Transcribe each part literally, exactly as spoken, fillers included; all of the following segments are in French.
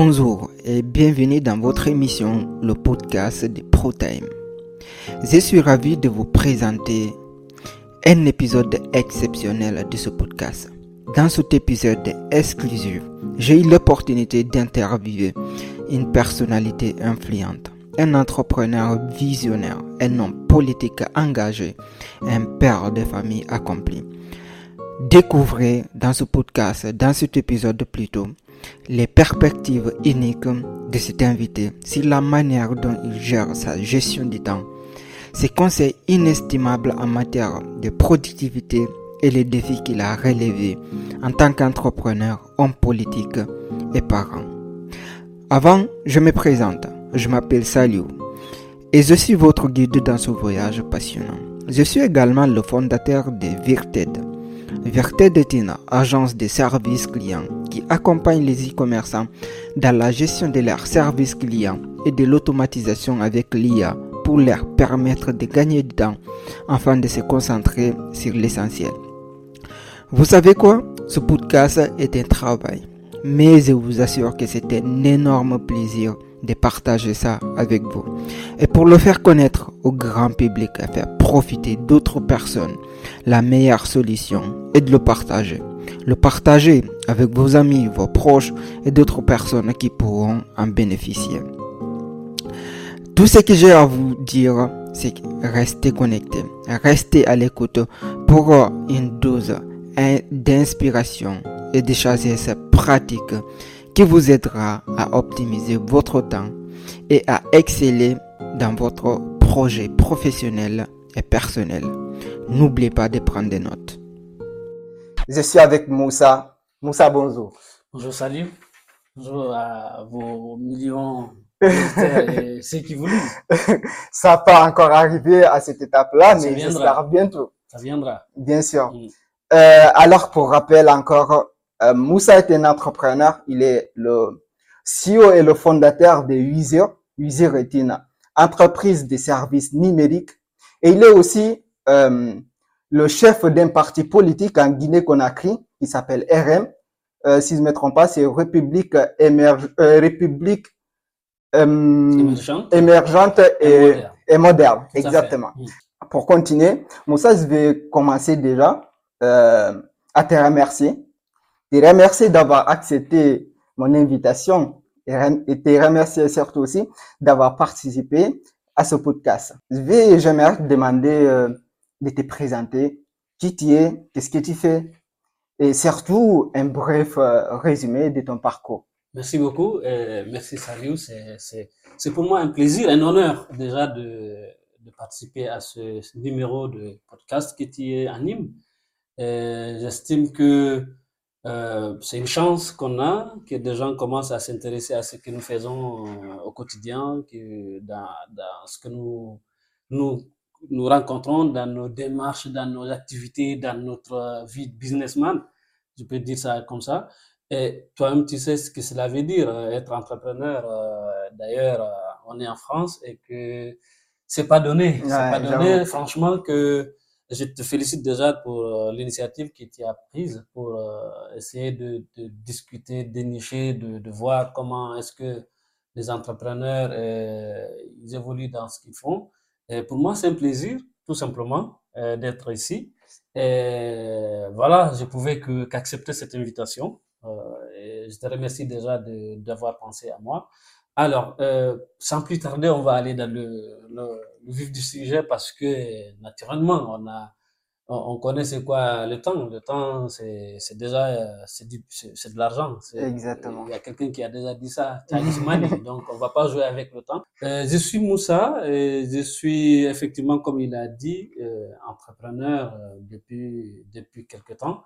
Bonjour et bienvenue dans votre émission, le podcast de ProTime. Je suis ravi de vous présenter un épisode exceptionnel de ce podcast. Dans cet épisode exclusif, j'ai eu l'opportunité d'interviewer une personnalité influente, un entrepreneur visionnaire, un homme politique engagé, un père de famille accompli. Découvrez dans ce podcast, dans cet épisode plutôt, les perspectives uniques de cet invité sur la manière dont il gère sa gestion du temps, ses conseils inestimables en matière de productivité et les défis qu'il a relevés en tant qu'entrepreneur, homme politique et parent. Avant, je me présente, je m'appelle Saliou et je suis votre guide dans ce voyage passionnant. Je suis également le fondateur de VirTED, Verte Detina, agence de services clients qui accompagne les e-commerçants dans la gestion de leurs services clients et de l'automatisation avec l'I A pour leur permettre de gagner du temps afin de se concentrer sur l'essentiel. Vous savez quoi? Ce podcast est un travail, mais je vous assure que c'est un énorme plaisir de partager ça avec vous et pour le faire connaître au grand public et faire profiter d'autres personnes. La meilleure solution est de le partager le partager avec vos amis, vos proches et d'autres personnes qui pourront en bénéficier. Tout ce que j'ai à vous dire, c'est rester connecté, rester à l'écoute pour une dose d'inspiration et de chasser cette pratique qui vous aidera à optimiser votre temps et à exceller dans votre projet professionnel et personnel. N'oubliez pas de prendre des notes. Je suis avec Moussa. Moussa, bonjour. Bonjour, salut. Bonjour à vos millions de et ceux qui vous lisent. Ça n'a pas encore arrivé à cette étape-là, ça mais j'espère bientôt. Ça viendra. Bien sûr. Oui. Euh, alors, pour rappel encore, Euh, Moussa est un entrepreneur, il est le C E O et le fondateur de U Z I, U Z I Retina, entreprise de services numériques, et il est aussi euh, le chef d'un parti politique en Guinée-Conakry qui s'appelle R M, euh, si je ne me trompe pas, c'est République, émerge, euh, République euh, émergente, émergente et, et moderne, et moderne exactement. Oui. Pour continuer, Moussa, je vais commencer déjà euh, à te remercier. Te remercier d'avoir accepté mon invitation et te remercier surtout aussi d'avoir participé à ce podcast. Je vais, j'aimerais te demander de te présenter qui tu es, qu'est-ce que tu fais et surtout un bref résumé de ton parcours. Merci beaucoup. Euh, merci Saliou. C'est, c'est, c'est pour moi un plaisir, un honneur déjà de, de participer à ce numéro de podcast qui t'y anime. Euh, j'estime que Euh, c'est une chance qu'on a que des gens commencent à s'intéresser à ce que nous faisons euh, au quotidien, que dans, dans ce que nous, nous nous rencontrons dans nos démarches, dans nos activités, dans notre vie de businessman. Je peux dire ça comme ça. Et toi-même, tu sais ce que cela veut dire, être entrepreneur. Euh, d'ailleurs, euh, on est en France et que c'est pas donné. C'est ouais, pas donné, j'avoue. Franchement, que je te félicite déjà pour l'initiative qui t'y a prise pour essayer de, de discuter, dénicher, de, de voir comment est-ce que les entrepreneurs euh, ils évoluent dans ce qu'ils font. Et pour moi, c'est un plaisir, tout simplement, euh, d'être ici. Et voilà, je pouvais que, qu'accepter cette invitation. Euh, et je te remercie déjà de, d'avoir pensé à moi. Alors, euh, sans plus tarder, on va aller dans le, le, le vif du sujet parce que naturellement, on a, on, on connaît c'est quoi le temps. Le temps, c'est, c'est déjà, c'est, du, c'est, c'est de l'argent. C'est, exactement. Il y a quelqu'un qui a déjà dit ça, Talismani. Donc, on va pas jouer avec le temps. Euh, je suis Moussa et je suis effectivement, comme il a dit, euh, entrepreneur euh, depuis depuis quelque temps.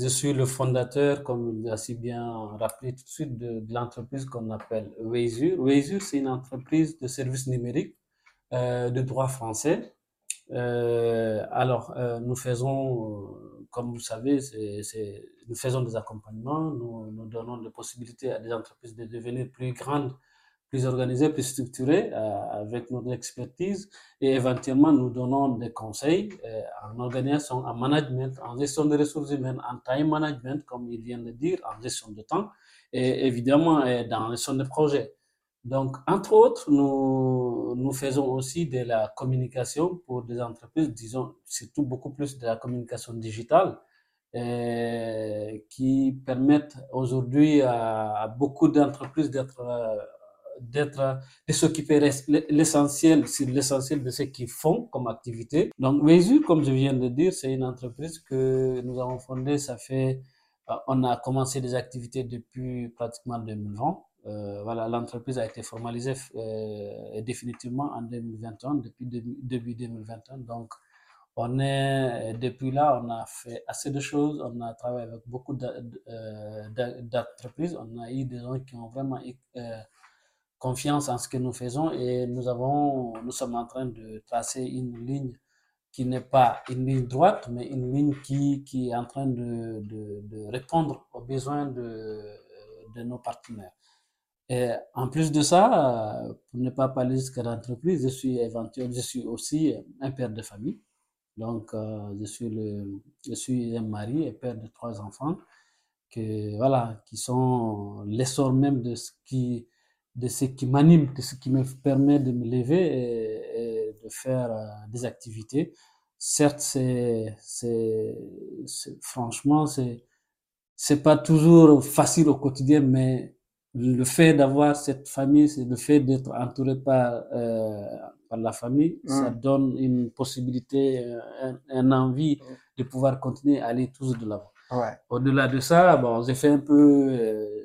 Je suis le fondateur, comme il a si bien rappelé tout de suite, de, de l'entreprise qu'on appelle Wezu. Wezu, c'est une entreprise de services numériques euh, de droit français. Euh, alors, euh, nous faisons, euh, comme vous savez, c'est, c'est, nous faisons des accompagnements, nous, nous donnons des possibilités à des entreprises de devenir plus grandes plus organisés, plus structurés euh, avec notre expertise, et éventuellement nous donnons des conseils euh, en organisation, en management, en gestion des ressources humaines, en time management, comme il vient de dire, en gestion de temps, et évidemment euh, dans la gestion des projets. Donc, entre autres, nous, nous faisons aussi de la communication pour des entreprises, disons, surtout beaucoup plus de la communication digitale, euh, qui permettent aujourd'hui à, à beaucoup d'entreprises d'être... Euh, d'être, de s'occuper l'essentiel, sur l'essentiel de ce qu'ils font comme activité. Donc, Wezu, comme je viens de dire, c'est une entreprise que nous avons fondée, ça fait, on a commencé des activités depuis pratiquement deux mille vingt. Euh, voilà, l'entreprise a été formalisée euh, définitivement en deux mille vingt et un, depuis début deux mille vingt et un. Donc, on est, depuis là, on a fait assez de choses, on a travaillé avec beaucoup d'entreprises, on a eu des gens qui ont vraiment euh, confiance en ce que nous faisons, et nous avons, nous sommes en train de tracer une ligne qui n'est pas une ligne droite, mais une ligne qui, qui est en train de, de, de répondre aux besoins de, de nos partenaires. Et en plus de ça, pour ne pas parler jusqu'à l'entreprise, je suis éventuel, je suis aussi un père de famille. Donc, je suis le, je suis un mari et père de trois enfants que, voilà, qui sont l'essor même de ce qui, de ce qui m'anime, de ce qui me permet de me lever et, et de faire euh, des activités. Certes, c'est, c'est, c'est, franchement, c'est, c'est pas toujours facile au quotidien, mais le fait d'avoir cette famille, c'est le fait d'être entouré par, euh, par la famille, mmh. ça donne une possibilité, un, un envie de pouvoir continuer à aller toujours de l'avant. Ouais. Au-delà de ça, bon, j'ai fait un peu... Euh,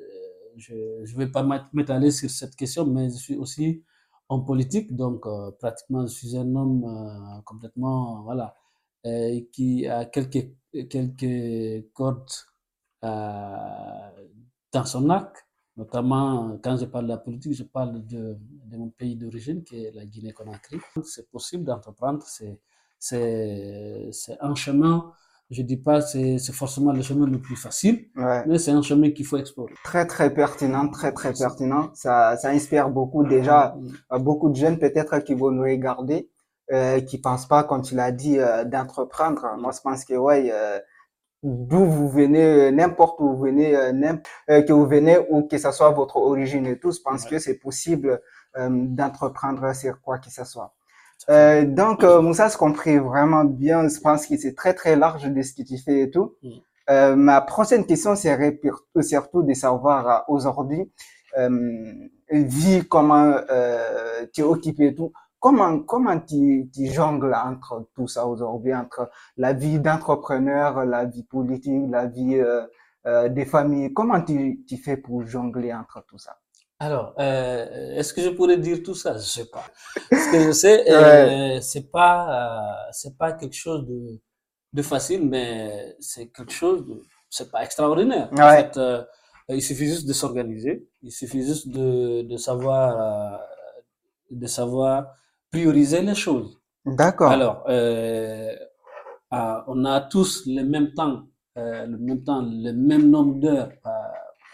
Je ne vais pas m'étaler sur cette question, mais je suis aussi en politique, donc euh, pratiquement je suis un homme euh, complètement, voilà, euh, qui a quelques, quelques cordes euh, dans son arc, notamment quand je parle de la politique, je parle de, de mon pays d'origine qui est la Guinée-Conakry. C'est possible d'entreprendre, c'est, c'est, c'est un chemin. Je ne dis pas que c'est, c'est forcément le chemin le plus facile, ouais. mais c'est un chemin qu'il faut explorer. Très, très pertinent, très, très Merci. pertinent. Ça, ça inspire beaucoup déjà, mmh. beaucoup de jeunes peut-être qui vont nous regarder, euh, qui ne pensent pas, comme tu l'as dit, euh, d'entreprendre. Moi, je pense que, ouais, euh, d'où vous venez, n'importe où vous venez, euh, n'importe, euh, que vous venez ou que ce soit votre origine et tout, je pense ouais. que c'est possible euh, d'entreprendre sur quoi que ce soit. Euh, donc, euh, Moussa, je compris vraiment bien, je pense que c'est très, très large de ce que tu fais et tout. Euh, ma prochaine question, c'est répir- surtout de savoir aujourd'hui, euh, vie, comment euh, tu es occupé et tout. Comment, comment tu, tu jongles entre tout ça aujourd'hui, entre la vie d'entrepreneur, la vie politique, la vie euh, euh, des familles. Comment tu, tu fais pour jongler entre tout ça? Alors, euh, est-ce que je pourrais dire tout ça? Je ne sais pas. Ce que je sais, euh, ouais. c'est pas, euh, c'est pas quelque chose de, de facile, mais c'est quelque chose de, c'est pas extraordinaire. Ouais. En fait, euh, il suffit juste de s'organiser. Il suffit juste de, de savoir, euh, de savoir prioriser les choses. D'accord. Alors, euh, euh, on a tous le même temps, euh, le même temps, le même nombre d'heures. Euh,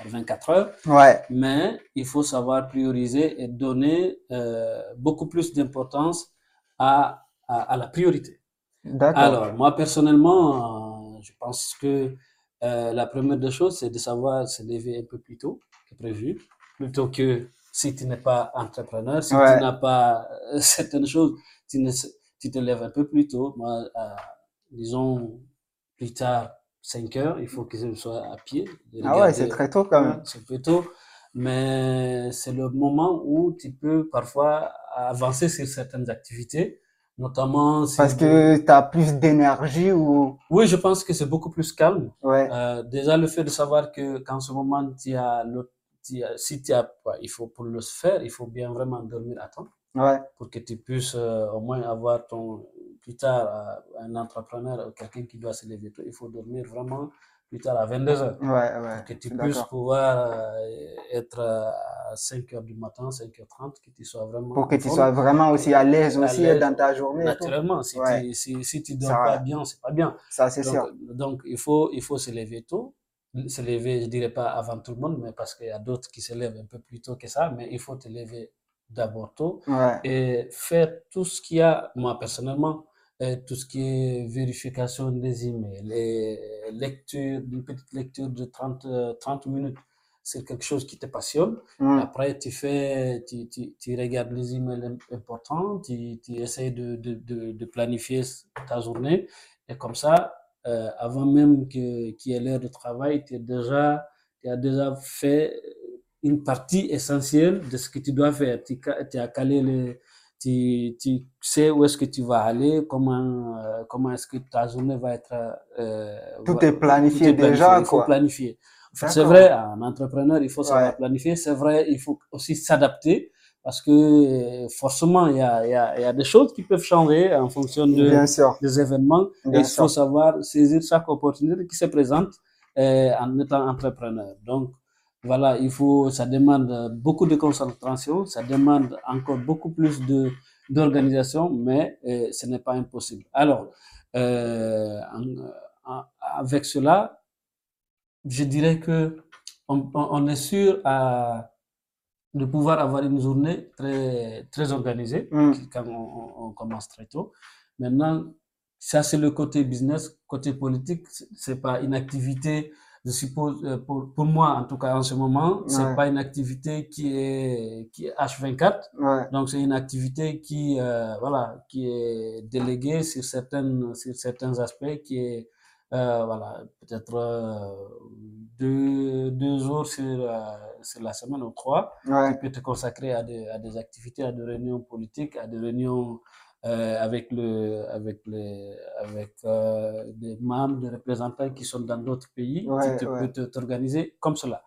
vingt-quatre heures, ouais. mais il faut savoir prioriser et donner euh, beaucoup plus d'importance à, à, à la priorité. D'accord. Alors, moi, personnellement, euh, je pense que euh, la première des choses, c'est de savoir se lever un peu plus tôt que prévu, plutôt que si tu n'es pas entrepreneur, si ouais. tu n'as pas euh, certaines choses, tu, ne, tu te lèves un peu plus tôt. Moi, euh, disons, plus tard, cinq heures, il faut que je sois à pied. Ah ouais, c'est très tôt quand même. C'est très tôt, mais c'est le moment où tu peux parfois avancer sur certaines activités, notamment... Si Parce tu... que tu as plus d'énergie ou... Oui, je pense que c'est beaucoup plus calme. Ouais. Euh, déjà, le fait de savoir que qu'en ce moment, tu as le... tu as... si tu as... il faut pour le faire, il faut bien vraiment dormir à temps. Ouais. Pour que tu puisses euh, au moins avoir ton... plus tard, un entrepreneur ou quelqu'un qui doit se lever tôt, il faut dormir vraiment plus tard à vingt-deux heures. Ouais, ouais, pour que tu puisses d'accord. pouvoir être à cinq heures du matin, cinq heures trente, que tu sois vraiment... Pour que tu sois vraiment aussi à l'aise, à aussi l'aise dans ta journée. Naturellement, si ouais. tu ne si, si dors ça, pas bien, c'est pas bien. Ça, c'est donc, sûr. Donc, il faut, il faut se lever tôt. se lever, je ne dirais pas avant tout le monde, mais parce qu'il y a d'autres qui se lèvent un peu plus tôt que ça, mais il faut te lever d'abord tôt, ouais, et faire tout ce qu'il y a, moi personnellement, tout ce qui est vérification des emails, les lectures, une petite lecture de trente, trente minutes, c'est quelque chose qui te passionne. Mmh. Après, tu fais, tu, tu, tu regardes les emails importants, tu, tu essaies de, de, de, de planifier ta journée. Et comme ça, euh, avant même que, qu'il y ait l'heure de travail, tu es déjà, tu as déjà fait une partie essentielle de ce que tu dois faire. Tu, tu as calé les... Tu, tu sais où est-ce que tu vas aller, comment, euh, comment est-ce que ta journée va être... Euh, tout, va, est tout est planifié déjà, il faut quoi. Planifier. Enfin, c'est vrai, un entrepreneur, il faut savoir, ouais, planifier. C'est vrai, il faut aussi s'adapter parce que forcément, il y a, il y a, il y a des choses qui peuvent changer en fonction de, des événements. Bien et sûr. Il faut savoir saisir chaque opportunité qui se présente euh, en étant entrepreneur. Donc, voilà, il faut, ça demande beaucoup de concentration, ça demande encore beaucoup plus de d'organisation, mais euh, ce n'est pas impossible. Alors, euh, en, en, avec cela, je dirais que on, on est sûr à, de pouvoir avoir une journée très très organisée, mmh, quand on, on commence très tôt. Maintenant, ça c'est le côté business, côté politique, c'est pas une activité. Je suppose, pour, pour moi, en tout cas, en ce moment, c'est ouais, pas une activité qui est, qui est H vingt-quatre. Ouais. Donc, c'est une activité qui, euh, voilà, qui est déléguée sur certaines, sur certains aspects, qui est, euh, voilà, peut-être, euh, deux, deux jours sur, euh, sur la semaine ou trois. Ouais. Tu peux te consacrer à des, à des activités, à des réunions politiques, à des réunions, Euh, avec le avec les avec euh, des membres, des représentants qui sont dans d'autres pays, ouais, tu te, ouais, peux t'organiser comme cela.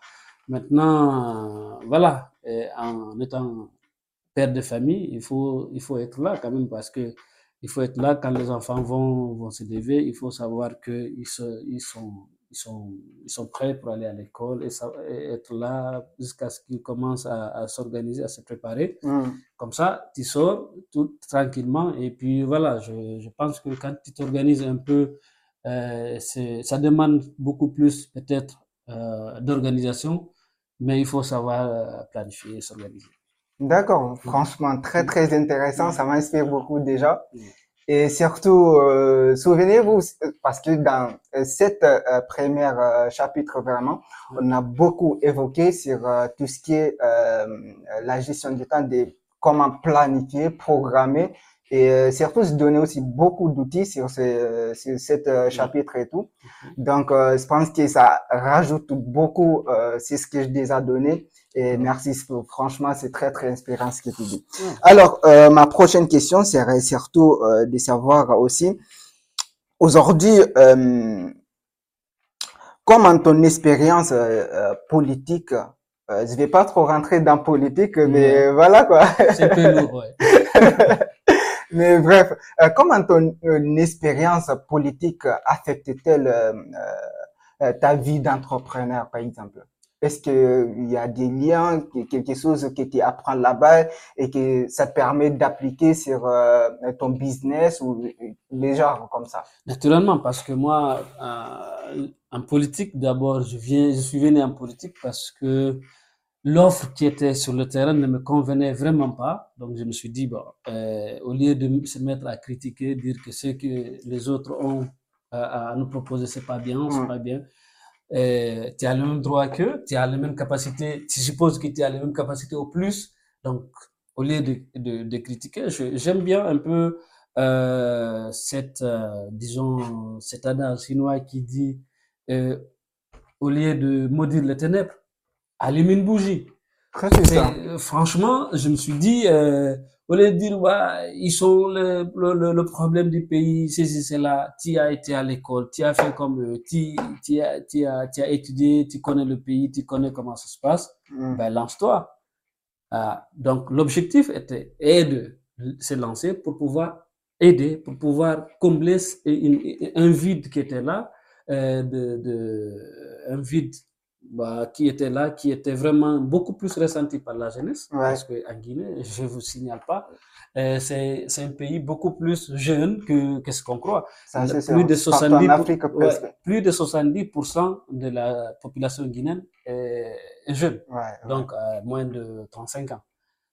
Maintenant, euh, voilà, et en étant père de famille, il faut il faut être là quand même parce que il faut être là quand les enfants vont vont se lever, il faut savoir que ils se, ils sont ils sont ils sont prêts pour aller à l'école et, ça, et être là jusqu'à ce qu'ils commencent à, à s'organiser, à se préparer. Mm. Comme ça, tu sors tout tranquillement et puis voilà. Je, je pense que quand tu t'organises un peu, euh, c'est, ça demande beaucoup plus peut-être euh, d'organisation, mais il faut savoir planifier et s'organiser. D'accord, franchement très très intéressant, ça m'inspire beaucoup déjà. Et surtout, euh, souvenez-vous, parce que dans cette euh, première euh, chapitre, vraiment, on a beaucoup évoqué sur euh, tout ce qui est euh, la gestion du temps, des, comment planifier, programmer, et euh, surtout se donner aussi beaucoup d'outils sur ce sur cette euh, chapitre et tout. Donc, euh, je pense que ça rajoute beaucoup, euh, c'est ce que je déjà donné. Et merci, franchement, c'est très, très inspirant ce que tu dis. Alors, euh, ma prochaine question serait surtout euh, de savoir aussi, aujourd'hui, euh, comment ton expérience euh, politique, euh, je vais pas trop rentrer dans politique, mais mmh. voilà quoi. C'est peu lourd, ouais. Mais bref, euh, comment ton expérience politique affecte-t-elle euh, euh, ta vie d'entrepreneur, par exemple? Est-ce qu'il y a des liens, quelque chose que tu apprends là-bas et que ça te permet d'appliquer sur euh, ton business ou les genres comme ça? Naturellement, parce que moi, euh, en politique, d'abord, je, viens, je suis venu en politique parce que l'offre qui était sur le terrain ne me convenait vraiment pas. Donc, je me suis dit, bon, euh, au lieu de se mettre à critiquer, dire que ce que les autres ont euh, à nous proposer, c'est pas bien, c'est mmh. pas bien. Euh, tu as le même droit qu'eux, tu as les mêmes capacités, tu supposes que tu as les mêmes capacités au plus. Donc, au lieu de, de, de critiquer, je, j'aime bien un peu euh, cette, euh, disons, cet adage chinois qui dit euh, au lieu de maudire les ténèbres, allume une bougie. Très euh, franchement, je me suis dit, euh, au lieu de dire, bah, ils sont le, le, le problème du pays, c'est, c'est, c'est là, tu as été à l'école, tu as fait comme eux, tu, tu, as, tu, as, tu as étudié, tu connais le pays, tu connais comment ça se passe, mm. ben lance-toi. Ah, donc, l'objectif était aider, se lancer pour pouvoir aider, pour pouvoir combler une, une, un vide qui était là, euh, de, de, un vide bah, qui étaient là, qui étaient vraiment beaucoup plus ressentis par la jeunesse. Ouais. Parce qu'en Guinée, je ne vous signale pas, euh, c'est, c'est un pays beaucoup plus jeune que, que ce qu'on croit. Ça, c'est plus, de soixante-dix pour cent, Afrique, ouais, plus de soixante-dix pour cent de la population guinéenne est, est jeune, ouais, ouais. donc euh, moins de trente-cinq ans.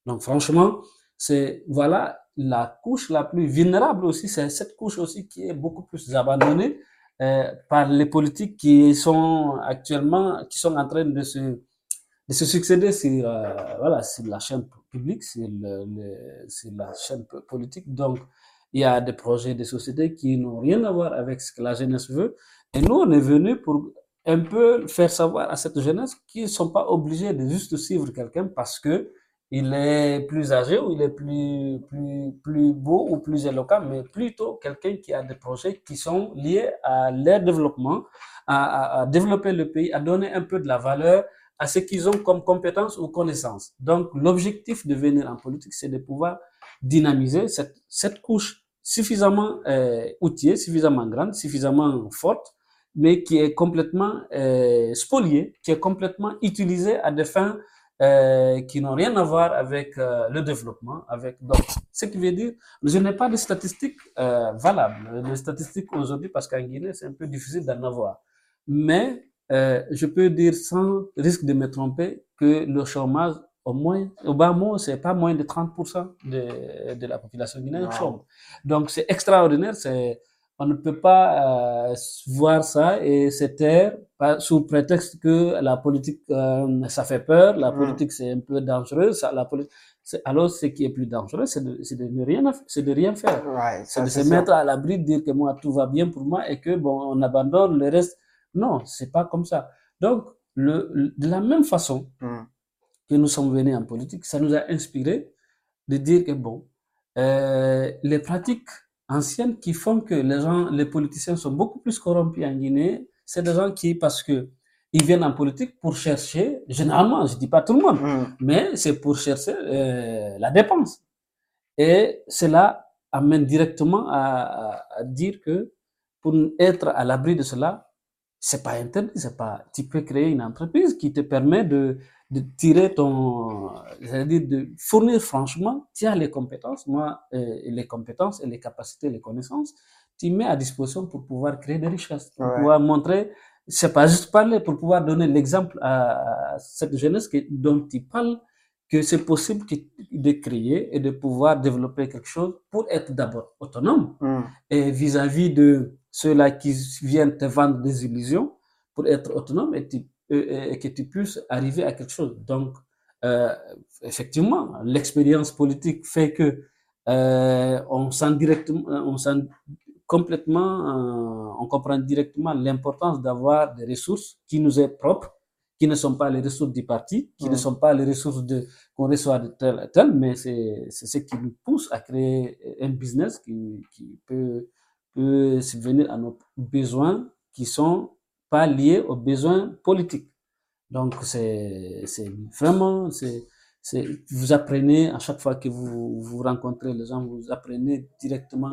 Donc franchement, c'est, voilà, la couche la plus vulnérable aussi, c'est cette couche aussi qui est beaucoup plus abandonnée euh, par les politiques qui sont actuellement, qui sont en train de se, de se succéder sur, euh, voilà, sur la chaîne publique, sur, le, le, sur la chaîne politique. Donc, il y a des projets de société qui n'ont rien à voir avec ce que la jeunesse veut. Et nous, on est venus pour un peu faire savoir à cette jeunesse qu'ils ne sont pas obligés de juste suivre quelqu'un parce que il est plus âgé ou il est plus, plus, plus beau ou plus éloquent, mais plutôt quelqu'un qui a des projets qui sont liés à leur développement, à, à, à développer le pays, à donner un peu de la valeur à ce qu'ils ont comme compétences ou connaissances. Donc, l'objectif de venir en politique, c'est de pouvoir dynamiser cette, cette couche suffisamment euh, outillée, suffisamment grande, suffisamment forte, mais qui est complètement euh, spoliée, qui est complètement utilisée à des fins Euh, qui n'ont rien à voir avec euh, le développement. Avec, donc, ce qui veut dire, je n'ai pas de statistiques euh, valables, de statistiques aujourd'hui, parce qu'en Guinée, c'est un peu difficile d'en avoir. Mais euh, je peux dire sans risque de me tromper que le chômage, au moins, au bas mot, c'est pas moins de trente pour cent de, de la population guinéenne wow. chôme. Donc, c'est extraordinaire, c'est, on ne peut pas euh, voir ça et se taire sous prétexte que la politique, euh, ça fait peur, la politique, c'est un peu dangereux. Ça, la politique, c'est, alors, ce qui est plus dangereux, c'est de, c'est de, ne rien, c'est de rien faire. Ouais, ça, c'est de c'est se ça. Mettre à l'abri, de dire que moi, tout va bien pour moi et que, bon, on abandonne le reste. Non, c'est pas comme ça. Donc, le, le, de la même façon mm. que nous sommes venus en politique, ça nous a inspiré de dire que, bon, euh, les pratiques anciennes qui font que les gens, les politiciens sont beaucoup plus corrompus en Guinée, c'est des gens qui, parce que ils viennent en politique pour chercher, généralement, je dis pas tout le monde, mmh. mais c'est pour chercher euh, la dépense. Et cela amène directement à, à, à dire que pour être à l'abri de cela, c'est pas interdit, c'est pas, tu peux créer une entreprise qui te permet de, de tirer ton, c'est-à-dire de fournir franchement, tu as les compétences, moi, euh, les compétences et les capacités, les connaissances, tu mets à disposition pour pouvoir créer des richesses, pour ouais. pouvoir montrer, c'est pas juste parler, pour pouvoir donner l'exemple à cette jeunesse que, dont tu parles, que c'est possible que, de créer et de pouvoir développer quelque chose pour être d'abord autonome mm. et vis-à-vis de ceux-là qui viennent te vendre des illusions pour être autonome et, tu, et, et que tu puisses arriver à quelque chose. Donc, euh, effectivement, l'expérience politique fait que euh, on sent directement, on sent complètement, euh, on comprend directement l'importance d'avoir des ressources qui nous est propres, qui ne sont pas les ressources du parti, qui mmh. ne sont pas les ressources de, qu'on reçoit de tel à tel, mais c'est, c'est ce qui nous pousse à créer un business qui, qui peut, peut subvenir à nos besoins qui sont pas liés aux besoins politiques. Donc, c'est, c'est vraiment, c'est, c'est, vous apprenez, à chaque fois que vous, vous rencontrez les gens, vous apprenez directement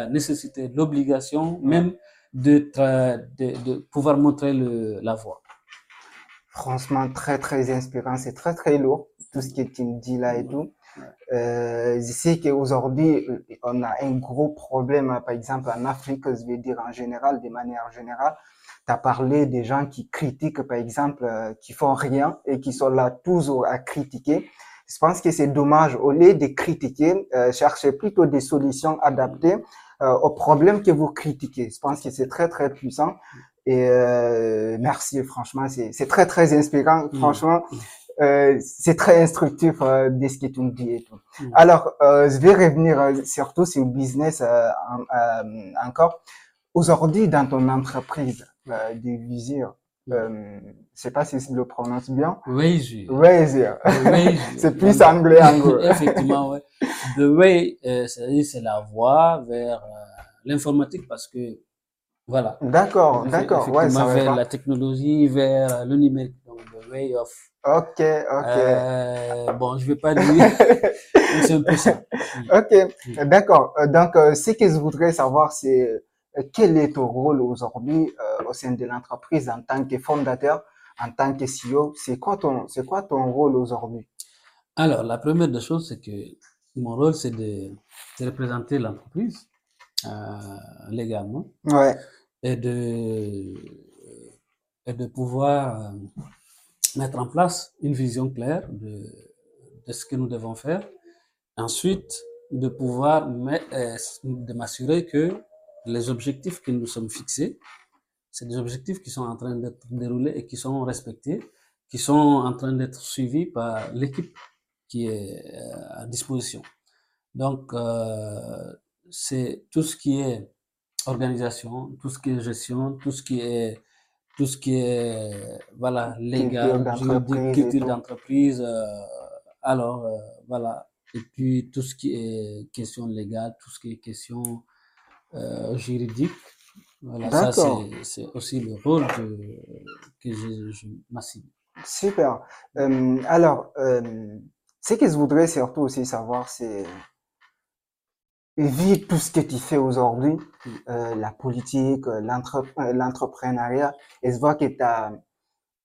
la nécessité, l'obligation même de, tra- de, de pouvoir montrer le, la voie. Franchement, très, très inspirant. C'est très, très lourd, tout ce que tu me dis là et tout. Euh, je sais qu'aujourd'hui, on a un gros problème, par exemple, en Afrique, je vais dire en général, de manière générale. Tu as parlé des gens qui critiquent, par exemple, euh, qui font rien et qui sont là toujours à critiquer. Je pense que c'est dommage, au lieu de critiquer, euh, cherchez plutôt des solutions adaptées euh, aux problèmes que vous critiquez. Je pense que c'est très, très puissant. Et euh, merci, franchement, c'est, c'est très, très inspirant. Mmh. Franchement, euh, c'est très instructif euh, de ce que tu me dis et tout. Mmh. Alors, euh, je vais revenir euh, surtout sur le business euh, en, euh, encore. Aujourd'hui, dans ton entreprise, Euh, des vizirs, euh, je sais pas si je le prononce bien. Wezu. Wezu. C'est plus anglais en gros. Effectivement, ouais. The way, euh, c'est-à-dire c'est la voie vers euh, l'informatique parce que, voilà. D'accord, d'accord. Ouais, ça va. Vers la technologie, vers le numérique. Donc, the way of. Ok, ok. Euh, bon, je vais pas dire. C'est un peu ça. Ok, mm. D'accord. Donc, euh, ce que je voudrais savoir, c'est quel est ton rôle aujourd'hui euh, au sein de l'entreprise en tant que fondateur, en tant que C E O. C'est quoi ton, c'est quoi ton rôle aujourd'hui? Alors, la première des choses, c'est que mon rôle, c'est de, de représenter l'entreprise euh, légalement. Ouais. Et de, et de pouvoir mettre en place une vision claire de, de ce que nous devons faire. Ensuite, de pouvoir de m'assurer que les objectifs que nous sommes fixés, c'est des objectifs qui sont en train d'être déroulés et qui sont respectés, qui sont en train d'être suivis par l'équipe qui est à disposition. Donc, euh, c'est tout ce qui est organisation, tout ce qui est gestion, tout ce qui est tout ce qui est voilà légal, juridique, culture d'entreprise. Euh, alors euh, voilà. Et puis tout ce qui est question légale, tout ce qui est question euh, juridique. Voilà, ça c'est, c'est aussi le rôle de, que je, je m'assigne. Super. Euh, alors, euh, ce que je voudrais surtout aussi savoir, c'est vivre tout ce que tu fais aujourd'hui, euh, la politique, l'entre, l'entrepreneuriat, et je vois que tu as...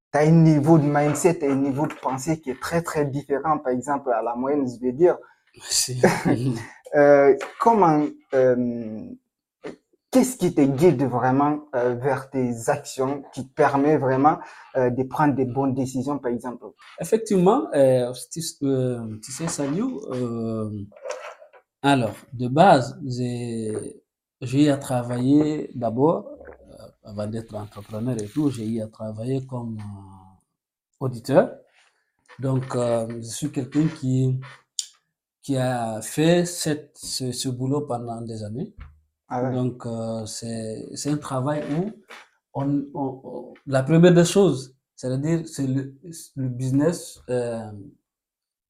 T'as un niveau de mindset et un niveau de pensée qui est très très différent, par exemple, à la moyenne, je vais dire. Merci. euh, comment, euh, qu'est-ce qui te guide vraiment euh, vers tes actions, qui te permet vraiment euh, de prendre des bonnes décisions, par exemple? Effectivement, euh, tu, euh, tu sais, Saliou, euh, alors, de base, j'ai, j'ai eu à travailler d'abord. Avant d'être entrepreneur et tout, j'ai eu à travailler comme euh, auditeur. Donc, euh, je suis quelqu'un qui, qui a fait cette, ce, ce boulot pendant des années. Ah ouais. Donc, euh, c'est, c'est un travail où on, on, on, la première des choses, c'est-à-dire c'est le, le business, euh,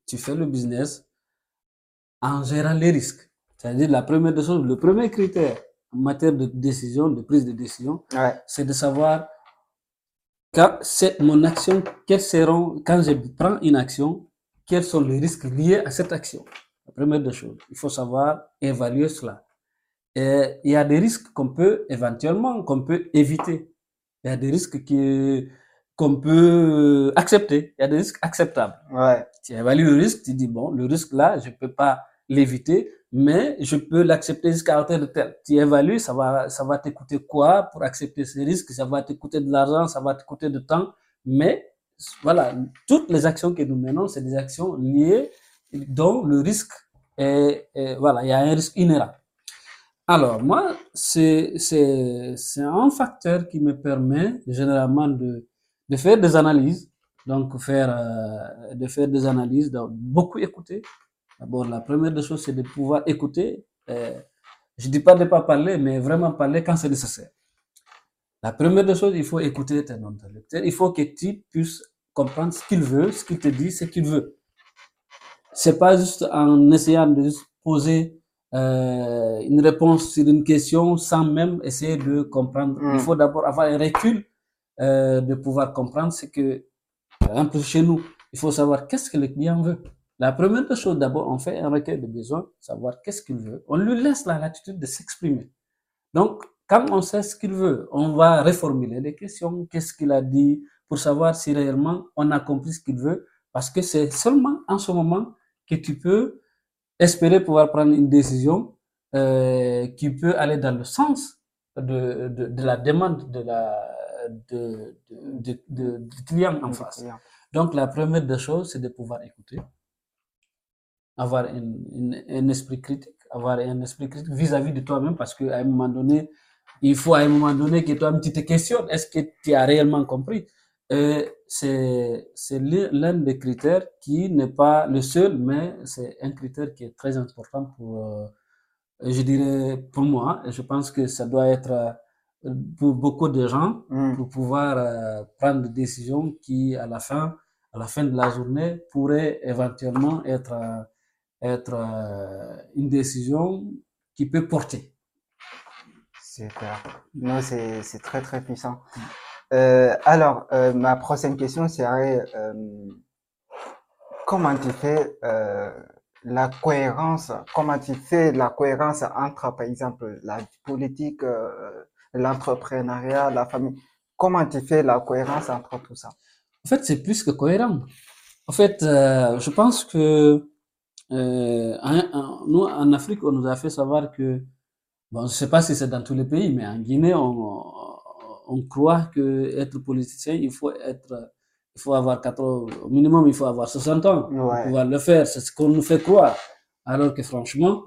tu fais le business en gérant les risques. C'est-à-dire la première des choses, le premier critère, en matière de décision, de prise de décision, ouais. c'est de savoir quand c'est mon action, quels seront, quand je prends une action, quels sont les risques liés à cette action. La première des choses, il faut savoir évaluer cela. Et il y a des risques qu'on peut éventuellement, qu'on peut éviter. Il y a des risques qui, qu'on peut accepter. Il y a des risques acceptables. Ouais. Tu évalues le risque, tu dis bon, le risque là, je peux pas l'éviter, mais je peux l'accepter jusqu'à un tel tel. Tu évalues, ça va, ça va te coûter quoi pour accepter ces risques, ça va te coûter de l'argent, ça va te coûter de temps, mais voilà, toutes les actions que nous menons, c'est des actions liées dont le risque est, est voilà, il y a un risque inhérent. Alors moi, c'est c'est c'est un facteur qui me permet généralement de de faire des analyses, donc faire euh, de faire des analyses, donc beaucoup écouter. D'abord, la première des choses, c'est de pouvoir écouter. Euh, je ne dis pas de ne pas parler, mais vraiment parler quand c'est nécessaire. La première des choses, il faut écouter ton interlocuteur. Il faut que tu puisses comprendre ce qu'il veut, ce qu'il te dit, ce qu'il veut. Ce n'est pas juste en essayant de juste poser euh, une réponse sur une question sans même essayer de comprendre. Mmh. Il faut d'abord avoir un recul euh, de pouvoir comprendre ce que, par exemple, chez nous, il faut savoir qu'est-ce que le client veut. La première chose, d'abord, on fait un recueil de besoins, savoir qu'est-ce qu'il veut. On lui laisse la latitude de s'exprimer. Donc, quand on sait ce qu'il veut, on va reformuler les questions, qu'est-ce qu'il a dit, pour savoir si réellement on a compris ce qu'il veut, parce que c'est seulement en ce moment que tu peux espérer pouvoir prendre une décision euh, qui peut aller dans le sens de, de, de la demande de la, de, de, de, de, du client en face. Donc, la première des choses, c'est de pouvoir écouter. Avoir un, un, un esprit critique, avoir un esprit critique vis-à-vis de toi-même, parce qu'à un moment donné, il faut à un moment donné que toi-même tu te questionnes, est-ce que tu as réellement compris? Et c'est, c'est l'un des critères qui n'est pas le seul, mais c'est un critère qui est très important pour, je dirais, pour moi, et je pense que ça doit être pour beaucoup de gens, mm. pour pouvoir prendre des décisions qui, à la fin, à la fin de la journée, pourraient éventuellement être... être euh, une décision qui peut porter. C'est clair. Non, c'est, c'est très, très puissant. Euh, alors, euh, ma prochaine question serait euh, comment tu fais euh, la cohérence, comment tu fais la cohérence entre, par exemple, la politique, euh, l'entrepreneuriat, la famille. Comment tu fais la cohérence entre tout ça? En fait, c'est plus que cohérent. En fait, euh, je pense que euh, un, un, nous, en Afrique, on nous a fait savoir que, bon, je ne sais pas si c'est dans tous les pays, mais en Guinée, on, on croit qu'être politicien, il faut être... Il faut avoir quatre, au minimum, il faut avoir soixante ans pour ouais. pouvoir le faire. C'est ce qu'on nous fait croire. Alors que franchement,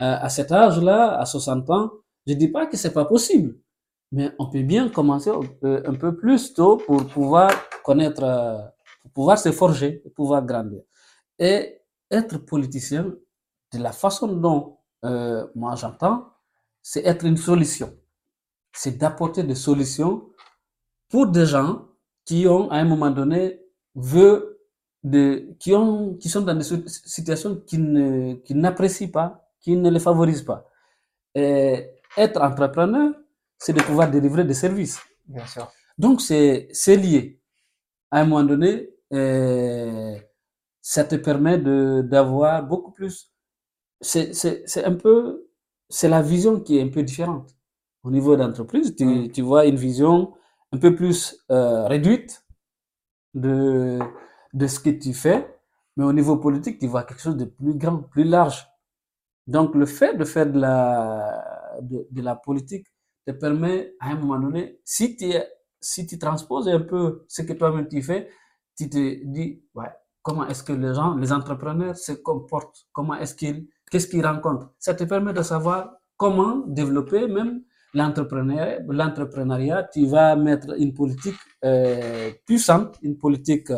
euh, à cet âge-là, à soixante ans, je dis pas que c'est pas possible. Mais on peut bien commencer un peu plus tôt pour pouvoir connaître, euh, pour pouvoir se forger, pour pouvoir grandir. Et être politicien, de la façon dont euh, moi j'entends, c'est être une solution. C'est d'apporter des solutions pour des gens qui ont, à un moment donné, veut de, qui ont, qui sont dans des situations qui ne, qui n'apprécient pas, qui ne les favorisent pas. Et être entrepreneur, c'est de pouvoir délivrer des services. Bien sûr. Donc, c'est, c'est lié. À un moment donné, et ça te permet de, d'avoir beaucoup plus. C'est, c'est, c'est un peu, c'est la vision qui est un peu différente. Au niveau d'entreprise, tu, mmh. tu vois une vision un peu plus euh, réduite de, de ce que tu fais, mais au niveau politique, tu vois quelque chose de plus grand, plus large. Donc, le fait de faire de la, de, de la politique te permet, à un moment donné, si tu, si tu transposes un peu ce que toi-même tu fais, tu te dis, ouais, comment est-ce que les gens, les entrepreneurs se comportent, comment est-ce qu'ils, qu'est-ce qu'ils rencontrent. Ça te permet de savoir comment développer même L'entrepreneuriat, l'entrepreneuriat, tu vas mettre une politique euh, puissante, une politique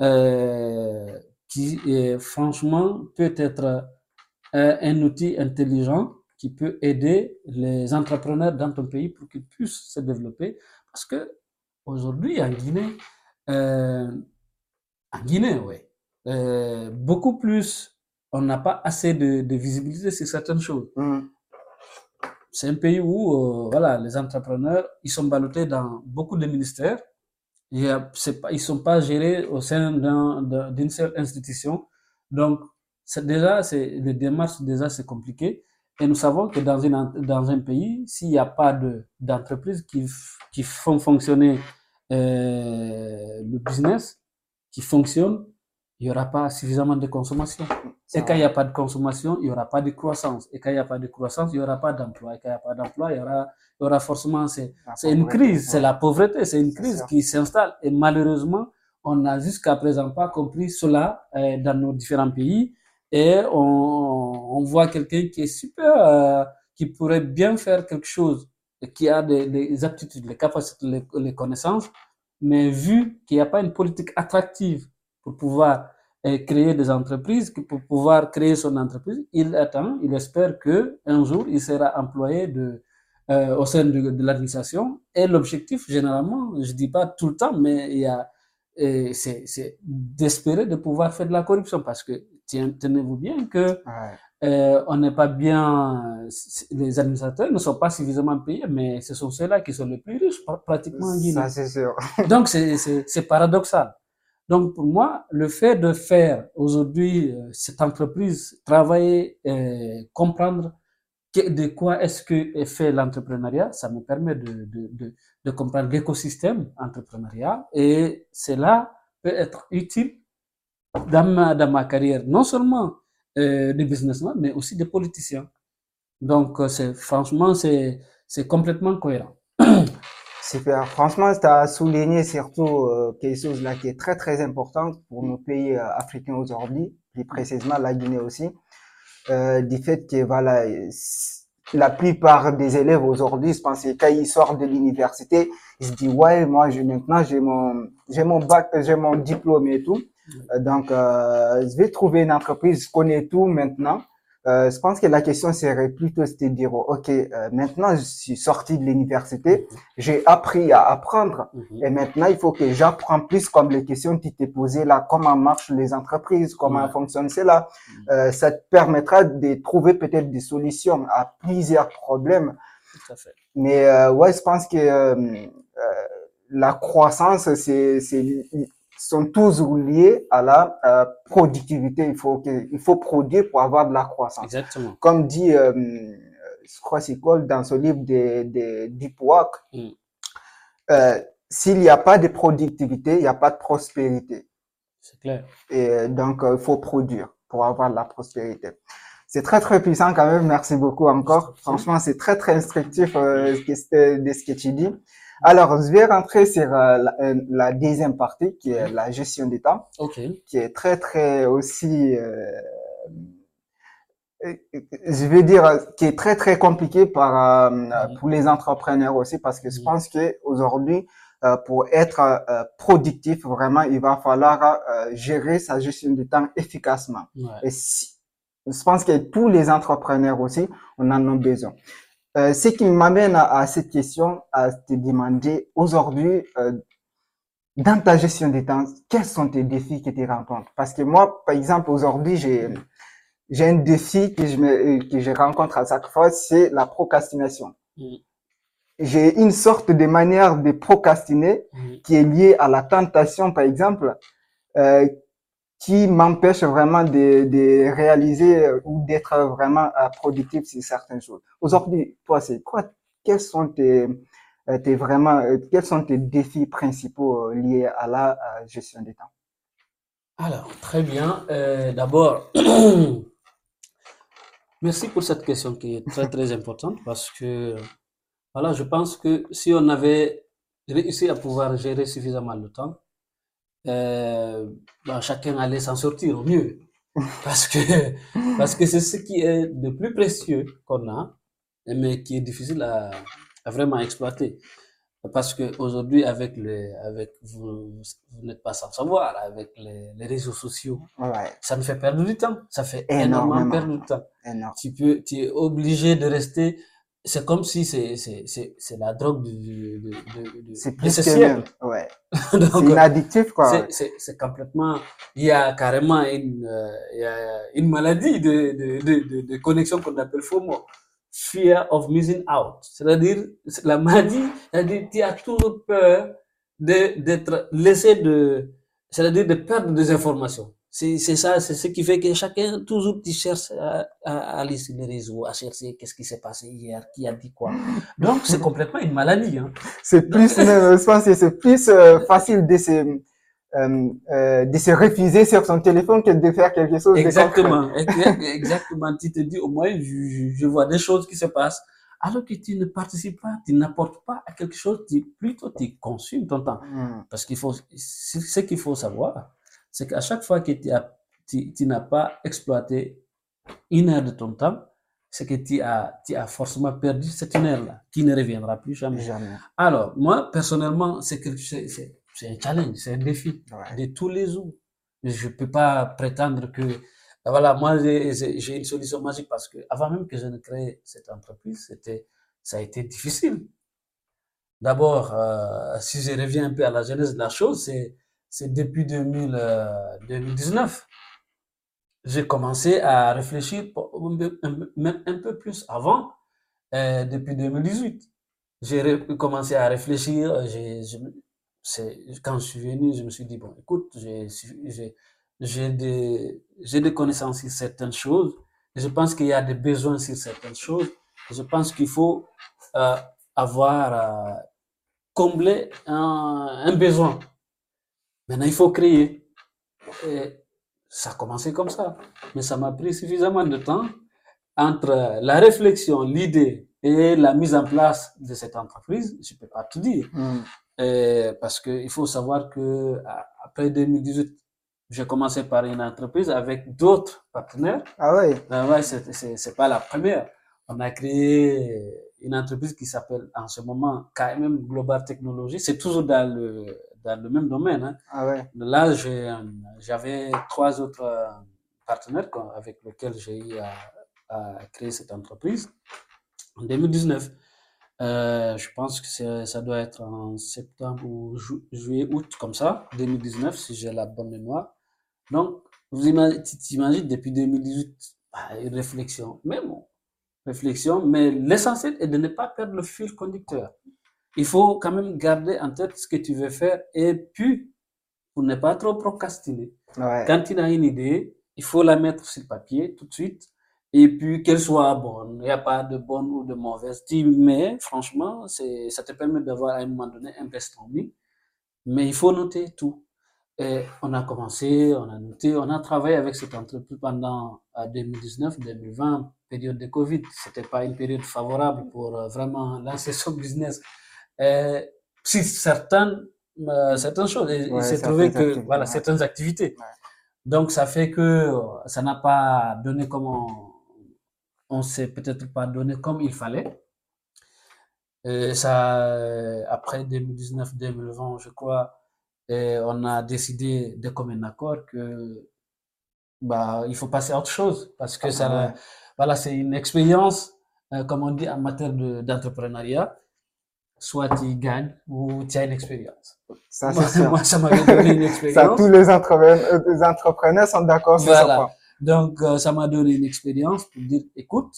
euh, qui, est, franchement, peut être euh, un outil intelligent qui peut aider les entrepreneurs dans ton pays pour qu'ils puissent se développer. Parce que aujourd'hui, en Guinée, euh, en Guinée, oui, euh, beaucoup plus, on n'a pas assez de, de visibilité sur certaines choses. Mm. C'est un pays où euh, voilà, les entrepreneurs, ils sont ballottés dans beaucoup de ministères. Il y a, c'est pas, ils ne sont pas gérés au sein d'un, d'un, d'une seule institution. Donc, c'est déjà, c'est, les démarches, déjà, c'est compliqué. Et nous savons que dans, une, dans un pays, s'il n'y a pas de, d'entreprises qui, qui font fonctionner euh, le business, qui fonctionnent, il n'y aura pas suffisamment de consommation. Et quand il n'y a pas de consommation, il n'y aura pas de croissance. Et quand il n'y a pas de croissance, il n'y aura pas d'emploi. Et quand il n'y a pas d'emploi, il y aura, il y aura forcément... C'est, c'est une crise, c'est la pauvreté, c'est une crise qui s'installe. Et malheureusement, on n'a jusqu'à présent pas compris cela euh, dans nos différents pays. Et on, on voit quelqu'un qui est super, euh, qui pourrait bien faire quelque chose, qui a des, des aptitudes, les capacités, les, les connaissances, mais vu qu'il n'y a pas une politique attractive pour pouvoir euh, créer des entreprises, pour pouvoir créer son entreprise, il attend, il espère qu'un jour, il sera employé de, euh, au sein de, de l'administration. Et l'objectif, généralement, je ne dis pas tout le temps, mais il y a, et c'est, c'est d'espérer de pouvoir faire de la corruption. Parce que tenez-vous bien qu'on ouais. euh, n'est pas bien, les administrateurs ne sont pas suffisamment payés, mais ce sont ceux-là qui sont les plus riches, pratiquement en Guinée. Ça, c'est sûr. Donc, c'est, c'est, c'est paradoxal. Donc, pour moi, le fait de faire aujourd'hui euh, cette entreprise, travailler, euh, comprendre que, de quoi est-ce que est fait l'entrepreneuriat, ça me permet de, de, de, de comprendre l'écosystème entrepreneurial et cela peut être utile dans ma, dans ma carrière, non seulement euh, de businessman, mais aussi de politicien. Donc, c'est, franchement, c'est, c'est complètement cohérent. Super. Franchement, tu as souligné surtout euh, quelque chose là qui est très très importante pour nos pays euh, africains aujourd'hui, plus précisément la Guinée aussi, euh, du fait que voilà, la plupart des élèves aujourd'hui, je pense que quand ils sortent de l'université, ils se disent ouais, moi je maintenant j'ai mon j'ai mon bac, j'ai mon diplôme et tout, euh, donc euh, je vais trouver une entreprise, je connais tout maintenant. Euh, je pense que la question serait plutôt de dire ok, euh, maintenant je suis sorti de l'université, j'ai appris à apprendre mm-hmm. et maintenant il faut que j'apprends plus, comme les questions qui t'es posées là, comment marchent les entreprises, comment mm-hmm. fonctionne cela. Mm-hmm. Euh, ça te permettra de trouver peut-être des solutions à plusieurs problèmes. Tout à fait. Mais euh, ouais, je pense que euh, euh, la croissance, c'est, c'est sont tous liés à la euh, productivité. Il faut il faut produire pour avoir de la croissance. Exactement. Comme dit, euh, je crois c'est Cole dans son livre des des Deep Work. Mm. Euh, s'il n'y a pas de productivité, il n'y a pas de prospérité. C'est clair. Et donc, il faut produire pour avoir de la prospérité. C'est très, très puissant quand même. Merci beaucoup encore. Franchement, c'est très, très instructif euh, de ce que tu dis. Alors, je vais rentrer sur euh, la, la deuxième partie qui est la gestion du temps. OK. Qui est très, très aussi... Euh, je vais dire qui est très, très compliqué par, euh, pour les entrepreneurs aussi parce que je pense qu'aujourd'hui, euh, pour être euh, productif, vraiment, il va falloir euh, gérer sa gestion du temps efficacement. Ouais. Et si, je pense que tous les entrepreneurs aussi, on en a besoin. Euh, ce qui m'amène à, à cette question, à te demander aujourd'hui, euh, dans ta gestion du temps, quels sont tes défis que tu rencontres? Parce que moi, par exemple, aujourd'hui, j'ai... J'ai un défi que je me, que je rencontre à chaque fois, c'est la procrastination. Mmh. J'ai une sorte de manière de procrastiner mmh. qui est liée à la tentation, par exemple, euh, qui m'empêche vraiment de, de réaliser ou d'être vraiment euh, productif sur certaines choses. Aujourd'hui, toi, c'est quoi, quels sont tes, tes vraiment, quels sont tes défis principaux liés à la à gestion des temps? Alors, très bien. Euh, d'abord, merci pour cette question qui est très, très importante parce que, voilà, je pense que si on avait réussi à pouvoir gérer suffisamment le temps, euh, ben, chacun allait s'en sortir au mieux. Parce que, parce que c'est ce qui est de plus précieux qu'on a, mais qui est difficile à, à vraiment exploiter. Parce qu'aujourd'hui, avec les, avec vous, vous n'êtes pas sans savoir, avec les, les réseaux sociaux, ouais. ça nous fait perdre du temps. Ça fait énormément, énormément perdre du temps. Énorme. Tu peux, tu es obligé de rester. C'est comme si c'est, c'est, c'est, c'est la drogue de, de, de, de, c'est plus de ce siècle. Ouais. Donc, c'est inadictif, quoi. C'est, c'est, c'est complètement, il y a carrément une, euh, il y a une maladie de, de, de, de, de connexion qu'on appelle FOMO. Fear of missing out, c'est-à-dire la maladie, c'est-à-dire tu as toujours peur de d'être laissé de, c'est-à-dire de perdre des informations. C'est c'est ça, c'est ce qui fait que chacun toujours tu cherches à, à aller sur les réseaux, à chercher qu'est-ce qui s'est passé hier, qui a dit quoi. Donc c'est complètement une maladie. Hein. C'est plus, même, je pense que c'est plus euh, facile de se Euh, euh, de se refuser sur son téléphone que de faire quelque chose. Exactement, exactement. Tu te dis, au moins, je, je vois des choses qui se passent. Alors que tu ne participes pas, tu n'apportes pas à quelque chose, tu, plutôt tu consumes ton temps. Mm. Parce qu'il faut, ce qu'il faut savoir, c'est qu'à chaque fois que tu, as, tu, tu n'as pas exploité une heure de ton temps, c'est que tu as, tu as forcément perdu cette une heure-là, qui ne reviendra plus jamais. jamais. Alors, moi, personnellement, c'est que c'est, c'est C'est un challenge, c'est un défi ouais. de tous les jours. Je peux pas prétendre que, voilà, moi j'ai, j'ai une solution magique parce que avant même que je ne crée cette entreprise, c'était, ça a été difficile. D'abord, euh, si je reviens un peu à la genèse de la chose, c'est, c'est depuis deux mille, euh, deux mille dix-neuf, j'ai commencé à réfléchir pour, même un peu plus avant, euh, depuis deux mille dix-huit. J'ai re- commencé à réfléchir, j'ai, j'ai C'est, quand je suis venu, je me suis dit, bon, écoute, j'ai, j'ai, j'ai, des, j'ai des connaissances sur certaines choses. Je pense qu'il y a des besoins sur certaines choses. Je pense qu'il faut euh, avoir, euh, combler un, un besoin. Maintenant, il faut créer. Et ça a commencé comme ça. Mais ça m'a pris suffisamment de temps entre la réflexion, l'idée et la mise en place de cette entreprise. Je ne peux pas tout dire. Mm. Et parce que il faut savoir que après deux mille dix-huit, j'ai commencé par une entreprise avec d'autres partenaires. Ah oui. Ben ouais, c'est, c'est, c'est pas la première. On a créé une entreprise qui s'appelle en ce moment K M M Global Technology. C'est toujours dans le dans le même domaine. Hein. Ah ouais. Là, j'ai, j'avais trois autres partenaires avec lesquels j'ai eu à, à créer cette entreprise en deux mille dix-neuf. Euh, je pense que c'est, ça doit être en septembre ou ju- juillet, août, comme ça, deux mille dix-neuf, si j'ai la bonne mémoire. Donc, vous imaginez, t'imagines, depuis deux mille dix-huit, bah, une réflexion, mais bon, réflexion, mais l'essentiel est de ne pas perdre le fil conducteur. Il faut quand même garder en tête ce que tu veux faire et puis, pour ne pas trop procrastiner. Ouais. Quand tu as une idée, il faut la mettre sur le papier tout de suite. Et puis, qu'elle soit bonne, il n'y a pas de bonne ou de mauvaise team, mais franchement, c'est, ça te permet d'avoir à un moment donné un brainstorming. Mais il faut noter tout. Et on a commencé, on a noté, on a travaillé avec cette entreprise pendant deux mille dix-neuf, deux mille vingt, période de Covid. C'était pas une période favorable pour vraiment lancer son business. Et si certaines, euh, certaines choses, ouais, il s'est trouvé que, activités. Voilà, certaines activités. Ouais. Donc, ça fait que ça n'a pas donné comme on, on s'est peut-être pas donné comme il fallait. Et ça, après deux mille dix-neuf, deux mille vingt, je crois, et on a décidé de commun accord que, bah, il faut passer à autre chose parce que ah, ça, ouais. Voilà, c'est une expérience, euh, comme on dit en matière de, d'entrepreneuriat. Soit tu gagnes ou tu as une expérience. Ça, c'est moi, sûr. Moi, ça m'avait donné une expérience. Ça, tous les entrepreneurs, les entrepreneurs sont d'accord sur voilà. Ça. Donc, euh, ça m'a donné une expérience pour dire, écoute,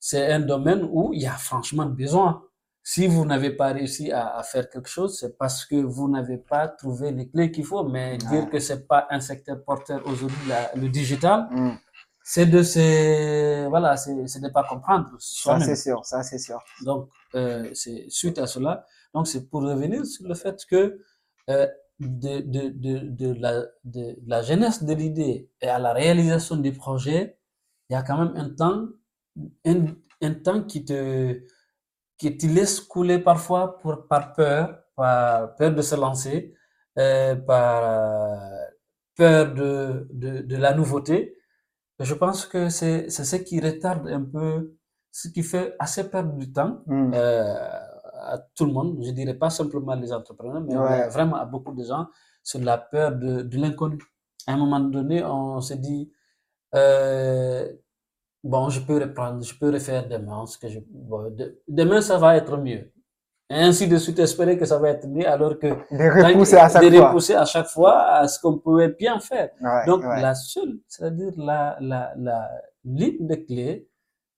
c'est un domaine où il y a franchement besoin. Si vous n'avez pas réussi à, à faire quelque chose, c'est parce que vous n'avez pas trouvé les clés qu'il faut. Mais ah. Dire que c'est pas un secteur porteur aujourd'hui, la, le digital, mm. c'est de se, voilà, c'est, c'est de pas comprendre. Ça, c'est sûr, ça, c'est sûr. Donc, euh, c'est suite à cela. Donc, c'est pour revenir sur le fait que, euh, de, de, de, de la, de, de la jeunesse de l'idée et à la réalisation des projets, il y a quand même un temps, un, un temps qui te, qui te laisse couler parfois pour, par peur, par peur de se lancer, euh, par peur de, de, de la nouveauté. Je pense que c'est, c'est ce qui retarde un peu, ce qui fait assez perdre du temps mm. euh, à tout le monde. Je dirais pas simplement les entrepreneurs, mais ouais. Vraiment à beaucoup de gens sur la peur de, de l'inconnu. À un moment donné, on se dit, euh, bon, je peux reprendre, je peux refaire demain, ce que je, bon, de, demain ça va être mieux. Et ainsi de suite, espérer que ça va être mieux, alors que de repousser à chaque, de repousser fois. À, chaque fois à ce qu'on pouvait bien faire. Ouais, donc, ouais. La seule, c'est-à-dire la, la, la ligne de clé,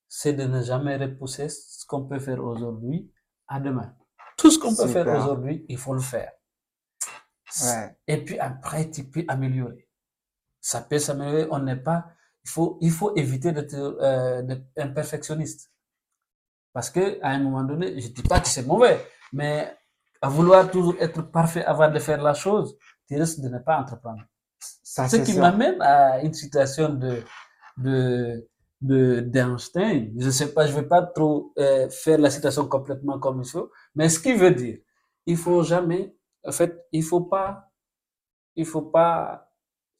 c'est de ne jamais repousser ce qu'on peut faire aujourd'hui à demain. Tout ce qu'on Super. Peut faire aujourd'hui, il faut le faire. Ouais. Et puis après, tu peux améliorer. Ça peut s'améliorer, on n'est pas, il faut, il faut éviter d'être, euh, d'être un perfectionniste. Parce que, à un moment donné, je dis pas que c'est mauvais, mais à vouloir toujours être parfait avant de faire la chose, tu risques de ne pas entreprendre. Ça, Ce qui sûr. M'amène à une situation de, de, de, d'Einstein. Je sais pas, je vais pas trop euh, faire la citation complètement comme il faut, mais ce qui veut dire, il faut jamais, en fait, il faut pas, il faut pas,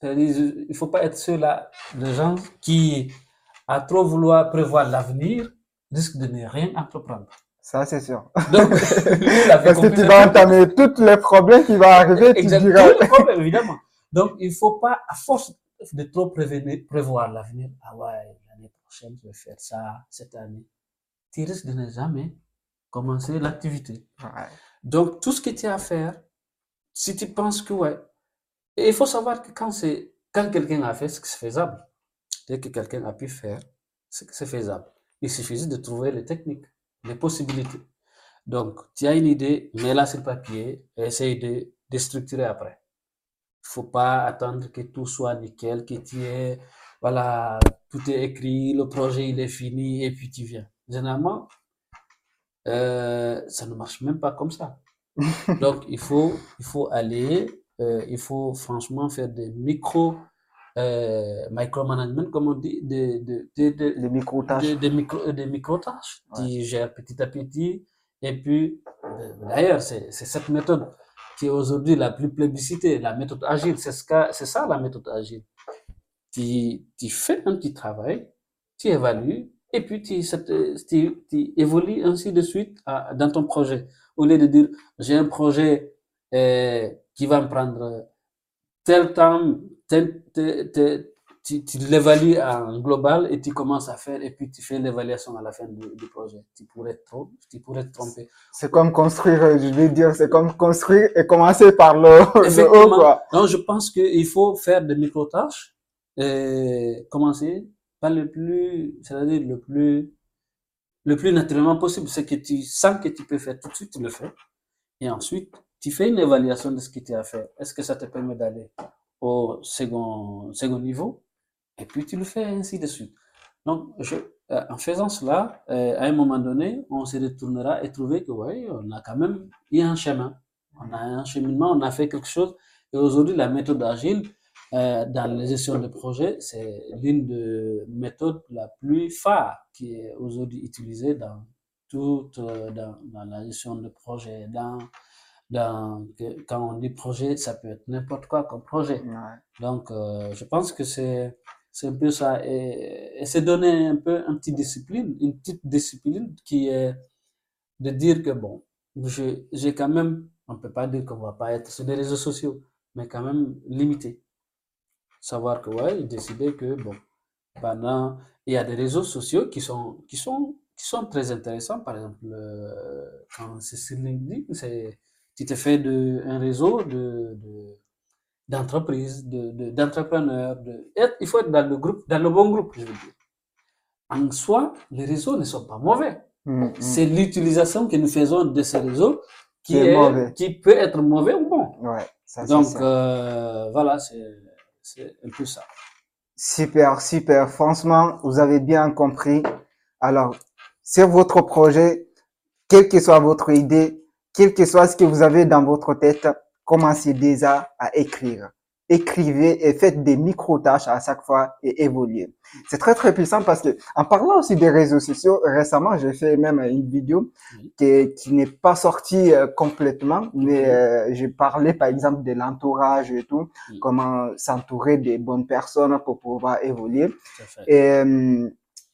il faut pas être ceux-là, de gens qui, à trop vouloir prévoir l'avenir, risque de ne rien entreprendre. Ça, c'est sûr. Donc, parce que tu vas entamer tous les problèmes qui vont arriver, exactement, tu diras. Tous les problèmes, évidemment. Donc, il ne faut pas, à force de trop prévenir, prévoir l'avenir, ah ouais, l'année prochaine, je vais faire ça, cette année. Tu risques de ne jamais commencer l'activité. Ouais. Donc, tout ce que tu as à faire, si tu penses que, ouais, et il faut savoir que quand, c'est, quand quelqu'un a fait ce que c'est faisable, dès que quelqu'un a pu faire ce que c'est faisable, il suffit de trouver les techniques, les possibilités. Donc, tu as une idée, mets-la sur papier et essaye de, de structurer après. Il ne faut pas attendre que tout soit nickel, que tu aies, voilà, tout est écrit, le projet il est fini et puis tu viens. Généralement, euh, ça ne marche même pas comme ça. Donc, il faut, il faut aller, euh, il faut franchement faire des micro Euh, micromanagement, comme on dit, des de, de, de, de micro-tâches. Des de micro, de micro-tâches. Ouais. Tu gères petit à petit. Et puis, euh, d'ailleurs, c'est, c'est cette méthode qui est aujourd'hui la plus plébiscitée, la méthode agile. C'est, ce qu'a, c'est ça, la méthode agile. Tu, tu fais un petit travail, tu évalues, et puis tu, tu, tu évolues ainsi de suite à, dans ton projet. Au lieu de dire, j'ai un projet euh, qui va me prendre tel temps, T'es, t'es, t'es, tu, tu l'évalues en global et tu commences à faire et puis tu fais l'évaluation à la fin du, du projet. Tu pourrais, trop, tu pourrais te tromper. C'est comme construire, je vais dire, c'est comme construire et commencer par le, le haut. Quoi. Donc, je pense qu'il faut faire des micro-tâches et commencer par le plus, c'est-à-dire le plus, le plus naturellement possible. Ce que tu sens que tu peux faire tout de suite, tu le fais. Et ensuite, tu fais une évaluation de ce que tu as à faire. Est-ce que ça te permet d'aller au second, second niveau, et puis tu le fais ainsi de suite. Donc, je, en faisant cela, à un moment donné, on se retournera et trouver que, ouais, on a quand même eu un chemin. On a un cheminement, on a fait quelque chose. Et aujourd'hui, la méthode agile, euh, dans la gestion de projet, c'est l'une des méthodes la plus phare qui est aujourd'hui utilisée dans toute, euh, dans, dans la gestion de projet. Dans, dans, quand on dit projet, ça peut être n'importe quoi comme projet. Ouais. Donc, euh, je pense que c'est, c'est un peu ça. Et, et c'est donner un peu une petite discipline, une petite discipline qui est de dire que, bon, je, j'ai quand même, on ne peut pas dire qu'on ne va pas être sur des réseaux sociaux, mais quand même limité. Savoir que, ouais, décider que, bon, pendant, il y a des réseaux sociaux qui sont, qui sont, qui sont très intéressants. Par exemple, euh, quand c'est sur LinkedIn, c'est, tu te fais de, un réseau de, de, d'entreprises, de, de, d'entrepreneurs. De, il faut être dans le groupe, dans le bon groupe, je veux dire. En soi, les réseaux ne sont pas mauvais. Mmh, mmh. C'est l'utilisation que nous faisons de ces réseaux qui, est est, qui peut être mauvais ou bon. Ouais, ça, donc, c'est euh, voilà, c'est... c'est un peu ça. Super, super. Franchement, vous avez bien compris. Alors, sur votre projet, quelle que soit votre idée, quel que soit ce que vous avez dans votre tête, commencez déjà à écrire. Écrivez et faites des micro-tâches à chaque fois et évoluez. C'est très, très puissant parce que, en parlant aussi des réseaux sociaux, récemment, j'ai fait même une vidéo qui, qui n'est pas sortie euh, complètement, mais euh, j'ai parlé, par exemple, de l'entourage et tout, oui. Comment s'entourer des bonnes personnes pour pouvoir évoluer. Et euh,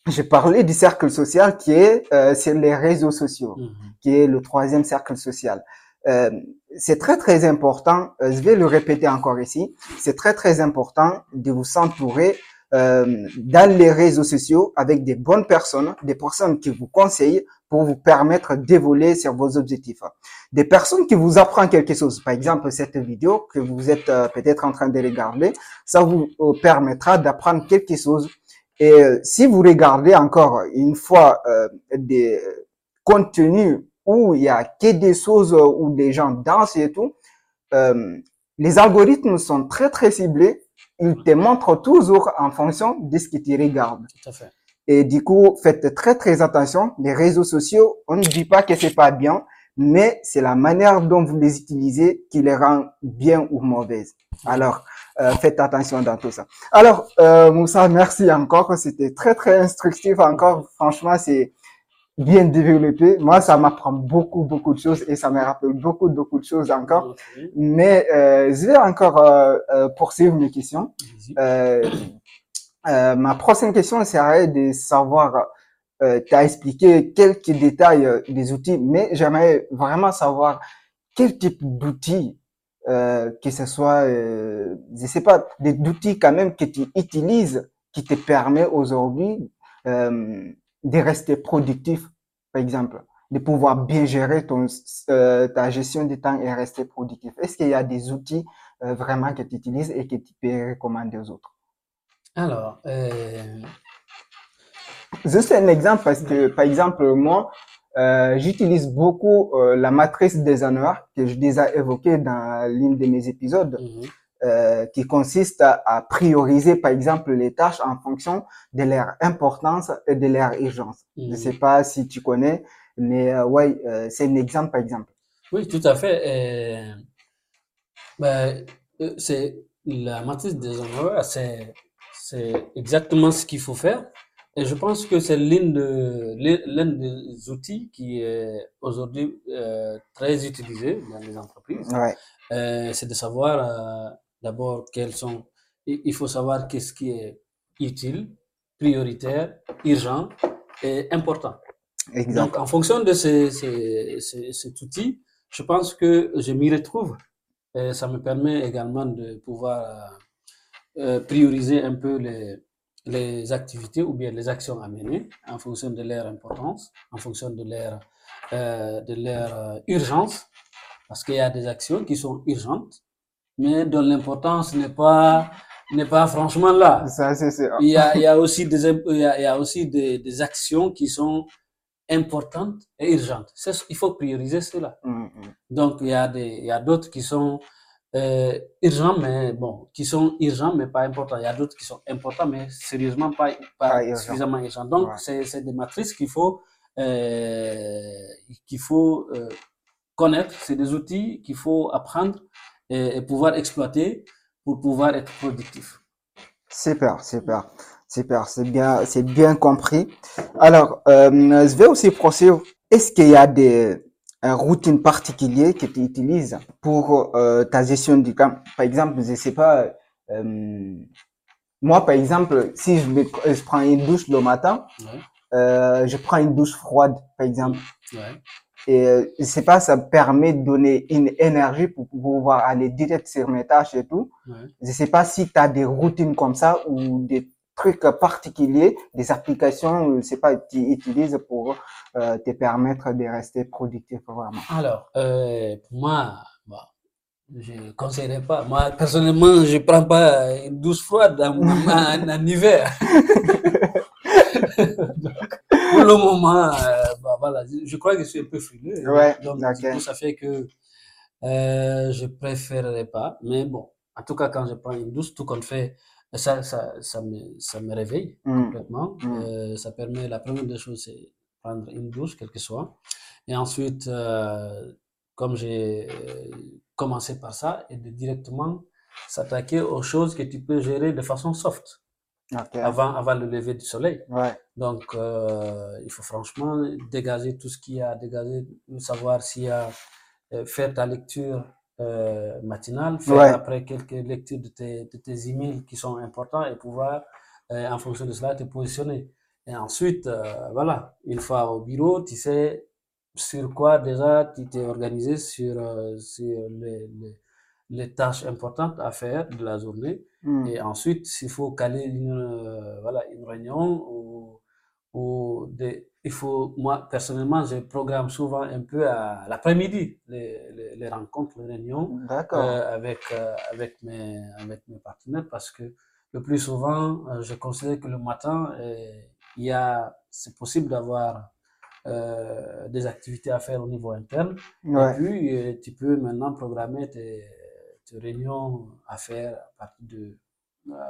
j'ai parlé du cercle social qui est euh, sur les réseaux sociaux, mm-hmm. qui est le troisième cercle social. Euh, c'est très, très important, je vais le répéter encore ici, c'est très, très important de vous s'entourer euh, dans les réseaux sociaux avec des bonnes personnes, des personnes qui vous conseillent pour vous permettre d'évoluer sur vos objectifs. Des personnes qui vous apprennent quelque chose, par exemple cette vidéo que vous êtes euh, peut-être en train de regarder, ça vous euh, permettra d'apprendre quelque chose. Et euh, si vous regardez encore une fois euh, des contenus où il y a que des choses où les gens dansent et tout, euh, les algorithmes sont très, très ciblés. Ils te montrent toujours en fonction de ce que tu regardes. Tout à fait. Et du coup, faites très, très attention. Les réseaux sociaux, on ne dit pas que c'est pas bien, mais c'est la manière dont vous les utilisez qui les rend bien ou mauvaises. Alors, euh, faites attention dans tout ça. Alors, euh, Moussa, merci encore. C'était très, très instructif encore. Franchement, c'est bien développé. Moi, ça m'apprend beaucoup, beaucoup de choses et ça me rappelle beaucoup, beaucoup de choses encore. Okay. Mais euh, je vais encore euh, euh, poursuivre mes questions. Euh, euh, ma prochaine question serait de savoir, euh, tu as expliqué quelques détails euh, des outils, mais j'aimerais vraiment savoir quel type d'outils, euh, que ce soit, euh, je sais pas, des outils quand même que tu utilises qui te permet aujourd'hui euh, de rester productif, par exemple, de pouvoir bien gérer ton, euh, ta gestion du temps et rester productif. Est-ce qu'il y a des outils euh, vraiment que tu utilises et que tu peux recommander aux autres? Alors, euh... juste un exemple, parce que, par exemple, moi, euh, j'utilise beaucoup euh, la matrice d'Eisenhower que j'ai déjà évoquée dans l'une de mes épisodes. Mmh. Euh, qui consiste à, à prioriser, par exemple, les tâches en fonction de leur importance et de leur urgence. Mmh. Je ne sais pas si tu connais, mais euh, ouais, euh, c'est un exemple, par exemple. Oui, tout à fait. Euh, ben, euh, c'est la matrice des enjeux, c'est, c'est exactement ce qu'il faut faire. Et je pense que c'est l'un de, l'un des outils qui est aujourd'hui euh, très utilisé dans les entreprises. Ouais. Euh, c'est de savoir... Euh, D'abord, quels sont, il faut savoir qu'est-ce qui est utile, prioritaire, urgent et important. Exactement. Donc, en fonction de ces, ces, ces, cet outil, je pense que je m'y retrouve. Et ça me permet également de pouvoir euh, prioriser un peu les, les activités ou bien les actions à mener en fonction de leur importance, en fonction de leur, euh, de leur euh, urgence, parce qu'il y a des actions qui sont urgentes, mais dont l'importance n'est pas n'est pas franchement là. Ça, c'est sûr. Il y a il y a aussi des il y a, il y a aussi des, des actions qui sont importantes et urgentes. C'est, il faut prioriser cela. Mm-hmm. Donc il y a des il y a d'autres qui sont euh, urgents, mais bon, qui sont urgents, mais pas importants. Il y a d'autres qui sont importants, mais sérieusement pas, pas, pas urgent. suffisamment urgents. Donc, ouais. c'est, c'est des matrices qu'il faut, euh, qu'il faut euh, connaître. C'est des outils qu'il faut apprendre et, et pouvoir exploiter pour pouvoir être productif. Super, super. Super, c'est bien, c'est bien compris. Alors, euh, je vais aussi procéder. Est-ce qu'il y a des routines particulières que tu utilises pour euh, ta gestion du temps? Par exemple, je ne sais pas, euh, moi, par exemple, si je, me, je prends une douche le matin, ouais. euh, je prends une douche froide, par exemple. Ouais. Et euh, je ne sais pas, ça permet de donner une énergie pour pouvoir aller direct sur mes tâches et tout. Ouais. Je ne sais pas si tu as des routines comme ça ou des trucs particuliers, des applications, je sais pas, tu utilises pour euh, te permettre de rester productif vraiment. Alors, euh, moi, bah, je ne conseillerais pas. Moi, personnellement, je ne prends pas une douche froide en, en, en hiver. Donc, pour le moment, euh, bah, voilà, je crois que je suis un peu frileux. Ouais, donc, okay. Du coup, ça fait que euh, je ne préférerais pas. Mais bon, en tout cas, quand je prends une douche, tout compte fait, Ça, ça, ça, me, ça me réveille mmh. complètement. Mmh. Euh, ça permet, la première des choses, c'est prendre une douche, quelle que soit. Et ensuite, euh, comme j'ai commencé par ça, et de directement s'attaquer aux choses que tu peux gérer de façon soft, okay. avant, avant le lever du soleil. Ouais. Donc, euh, il faut franchement dégager tout ce qu'il y a à dégager, savoir s'il y a, euh, faire ta lecture. Euh, matinale, faire ouais. après quelques lectures de tes, de tes emails qui sont importants et pouvoir, euh, en fonction de cela, te positionner. Et ensuite, euh, voilà, une fois au bureau, tu sais sur quoi déjà tu t'es organisé sur, euh, sur les, les, les tâches importantes à faire de la journée. Mm. Et ensuite, s'il faut caler une, euh, voilà, une réunion ou, ou des... Il faut, moi, personnellement, je programme souvent un peu à l'après-midi les, les, les rencontres, les réunions euh, avec, euh, avec, mes, avec mes partenaires parce que le plus souvent, euh, je considère que le matin, euh, il y a, c'est possible d'avoir euh, des activités à faire au niveau interne. Ouais. Et puis, euh, tu peux maintenant programmer tes, tes réunions à faire à partir de...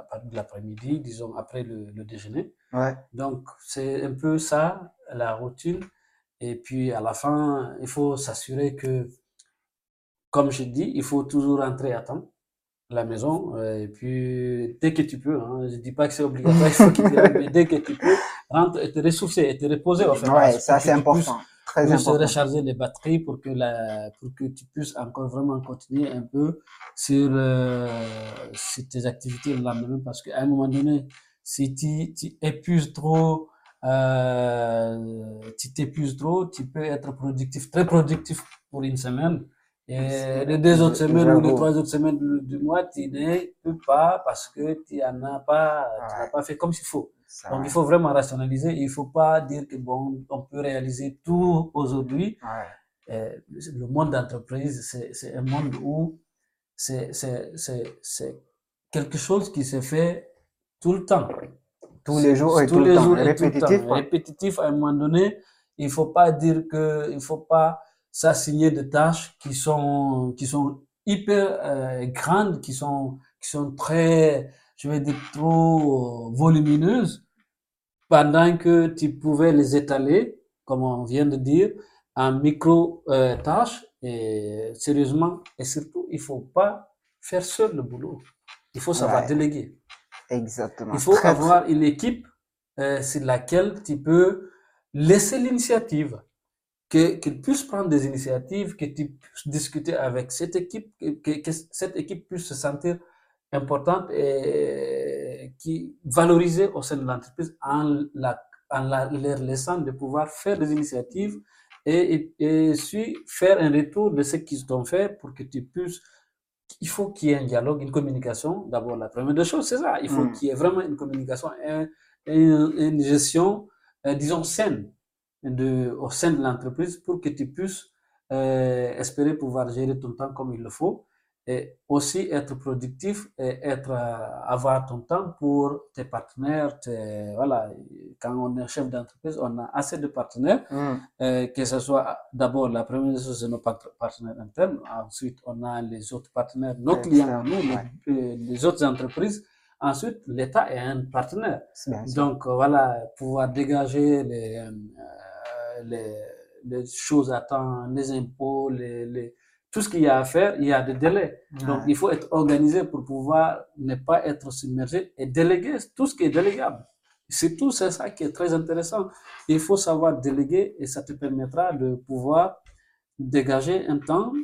à partir de l'après-midi, disons après le, le déjeuner. Ouais. Donc, c'est un peu ça, la routine. Et puis, à la fin, il faut s'assurer que, comme je dis, il faut toujours rentrer à temps à la maison. Et puis, dès que tu peux, hein, je ne dis pas que c'est obligatoire, il faut qu'il te rentre, mais dès que tu peux, rentre et te ressourcer et te reposer. En fait, ouais, ça, c'est important. Puisses, Très pour important. Se recharger les batteries pour que, la, pour que tu puisses encore vraiment continuer un peu sur, euh, sur tes activités le lendemain. Parce qu'à un moment donné, si tu, tu épuises trop, euh, tu t'épuises trop, tu peux être productif, très productif pour une semaine. Et les deux autres semaines ou les trois autres semaines du mois, tu ne peux pas parce que tu n'as pas, ouais. pas fait comme il faut. Ça Donc, va. Il faut vraiment rationaliser. Il ne faut pas dire que bon, on peut réaliser tout aujourd'hui. Ouais. Le monde d'entreprise, c'est, c'est un monde où c'est, c'est, c'est, c'est quelque chose qui se fait tout le temps. Tous les jours et tous tout les le jours temps. Et répétitif, tout le temps. Répétitif, à un moment donné, il ne faut pas dire que, il ne faut pas s'assigner de tâches qui sont, qui sont hyper euh, grandes, qui sont, qui sont très... je vais dire trop volumineuses, pendant que tu pouvais les étaler, comme on vient de dire, en micro-tâches. Euh, et sérieusement, et surtout, il ne faut pas faire seul le boulot. Il faut savoir ouais. déléguer. Exactement. Il faut Très avoir une équipe euh, sur laquelle tu peux laisser l'initiative, que, qu'ils puissent prendre des initiatives, que tu puisses discuter avec cette équipe, que, que cette équipe puisse se sentir importante et qui valorisée au sein de l'entreprise en, la, en la, leur laissant de pouvoir faire des initiatives et, et, et suivre, faire un retour de ce qu'ils ont fait pour que tu puisses. Il faut qu'il y ait un dialogue, une communication. D'abord, la première des choses, c'est ça. Il faut mmh. qu'il y ait vraiment une communication et, et une, une gestion, euh, disons, saine de, au sein de l'entreprise pour que tu puisses euh, espérer pouvoir gérer ton temps comme il le faut. et aussi être productif et être, avoir ton temps pour tes partenaires. Tes, voilà, quand on est chef d'entreprise, on a assez de partenaires, mm. euh, que ce soit d'abord la première chose, c'est nos partenaires internes, ensuite on a les autres partenaires, nos c'est clients, nous, ouais. les, les autres entreprises, ensuite l'État est un partenaire. Donc voilà, pouvoir dégager les, euh, les, les choses à temps, les impôts, les... les tout ce qu'il y a à faire, il y a des délais. Ouais. Donc, il faut être organisé pour pouvoir ne pas être submergé et déléguer tout ce qui est délégable. C'est tout, c'est ça qui est très intéressant. Il faut savoir déléguer et ça te permettra de pouvoir dégager un temps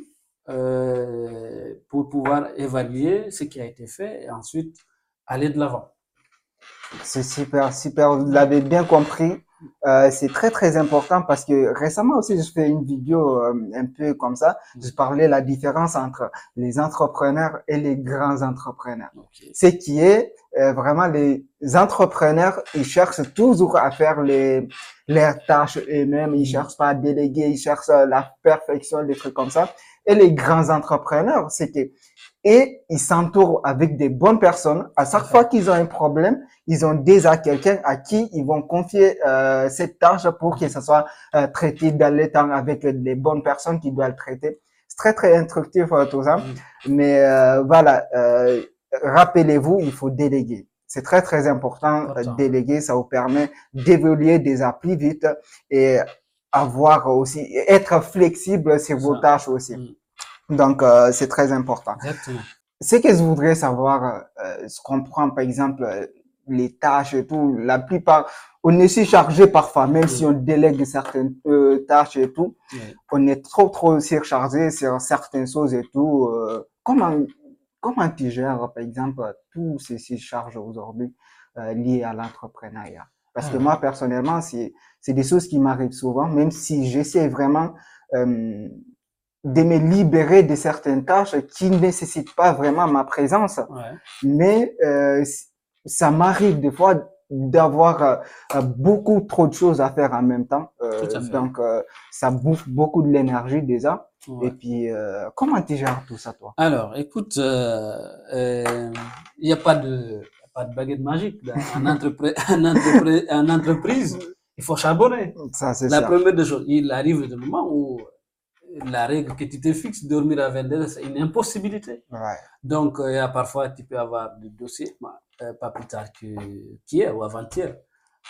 euh, pour pouvoir évaluer ce qui a été fait et ensuite aller de l'avant. C'est super, super. Vous l'avez bien compris. Euh, c'est très très important parce que récemment aussi je fais une vidéo euh, un peu comme ça, je parlais de la différence entre les entrepreneurs et les grands entrepreneurs. Okay. C'est qui est euh, vraiment les entrepreneurs, ils cherchent toujours à faire les leurs tâches eux-mêmes, ils mmh. cherchent pas à déléguer, ils cherchent la perfection, des trucs comme ça. Et les grands entrepreneurs, c'est que et ils s'entourent avec des bonnes personnes. À chaque okay. fois qu'ils ont un problème, ils ont déjà quelqu'un à qui ils vont confier euh, cette tâche pour que ça soit euh, traité dans les temps avec les bonnes personnes qui doivent le traiter. C'est très, très instructif euh, tout ça. Mmh. Mais euh, voilà, euh, rappelez-vous, il faut déléguer. C'est très, très important. important. Déléguer, ça vous permet d'évoluer déjà plus vite et avoir aussi, être flexible sur vos ça. tâches aussi. Mmh. Donc, euh, c'est très important. Exactement. Ce que je voudrais savoir, euh, ce qu'on prend, par exemple, euh, les tâches et tout, la plupart, on est surchargé parfois, même oui. si on délègue certaines euh, tâches et tout, oui. on est trop, trop surchargé sur certaines choses et tout. Euh, comment, comment tu gères, par exemple, toutes ces surcharges aujourd'hui euh, liées à l'entrepreneuriat? Parce ah, que moi, personnellement, c'est, c'est des choses qui m'arrivent souvent, même si j'essaie vraiment... Euh, de me libérer de certaines tâches qui ne nécessitent pas vraiment ma présence. Ouais. Mais euh, ça m'arrive des fois d'avoir euh, beaucoup trop de choses à faire en même temps. Euh, donc, euh, ça bouffe beaucoup de l'énergie déjà. Ouais. Et puis, euh, comment tu gères tout ça, toi? Alors, écoute, il euh, euh, n'y a pas de, pas de baguette magique. En, entrepre- en, entrepre- en entreprise, il faut charbonner. Ça, c'est La ça. première des choses, il arrive le moment où la règle que tu te fixes, dormir à vingt heures, c'est une impossibilité. Ouais. Donc, euh, parfois, tu peux avoir des dossiers, euh, pas plus tard que qu'hier ou avant-hier.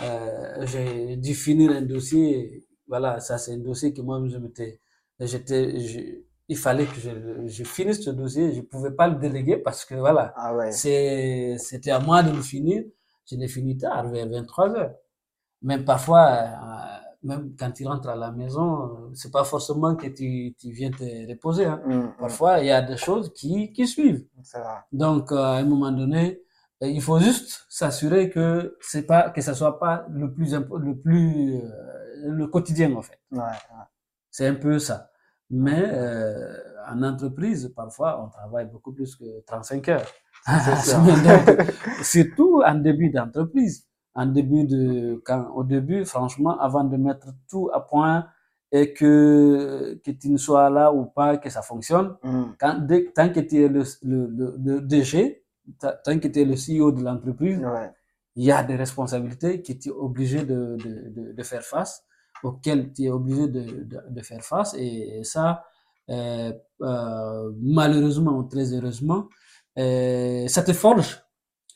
Euh, j'ai dû finir un dossier, voilà, ça c'est un dossier que moi, je m'étais, j'étais, je, il fallait que je, je finisse ce dossier, je ne pouvais pas le déléguer parce que voilà, ah ouais. c'est, c'était à moi de le finir. Je l'ai fini tard, vers vingt-trois heures. Même parfois... Euh, Même quand tu rentres à la maison, c'est pas forcément que tu, tu viens te reposer. Hein. Mmh, Parfois, il mmh. y a des choses qui, qui suivent. C'est vrai. Donc, euh, à un moment donné, il faut juste s'assurer que c'est pas, que ça soit pas le plus, impo- le plus, euh, le quotidien, en fait. Ouais, ouais. C'est un peu ça. Mais, euh, en entreprise, parfois, on travaille beaucoup plus que trente-cinq heures. C'est ça. Donc, surtout en début d'entreprise. En début de, quand, au début, franchement, avant de mettre tout à point et que, que tu ne sois là ou pas, que ça fonctionne, mm. quand, dès, tant que tu es le, le, le, le D G, tant que tu es le C E O de l'entreprise, ouais. il y a des responsabilités que tu es obligé de, de, de, de faire face, auxquelles tu es obligé de, de, de faire face. Et, et ça, euh, euh, malheureusement ou très heureusement, euh, ça te forge.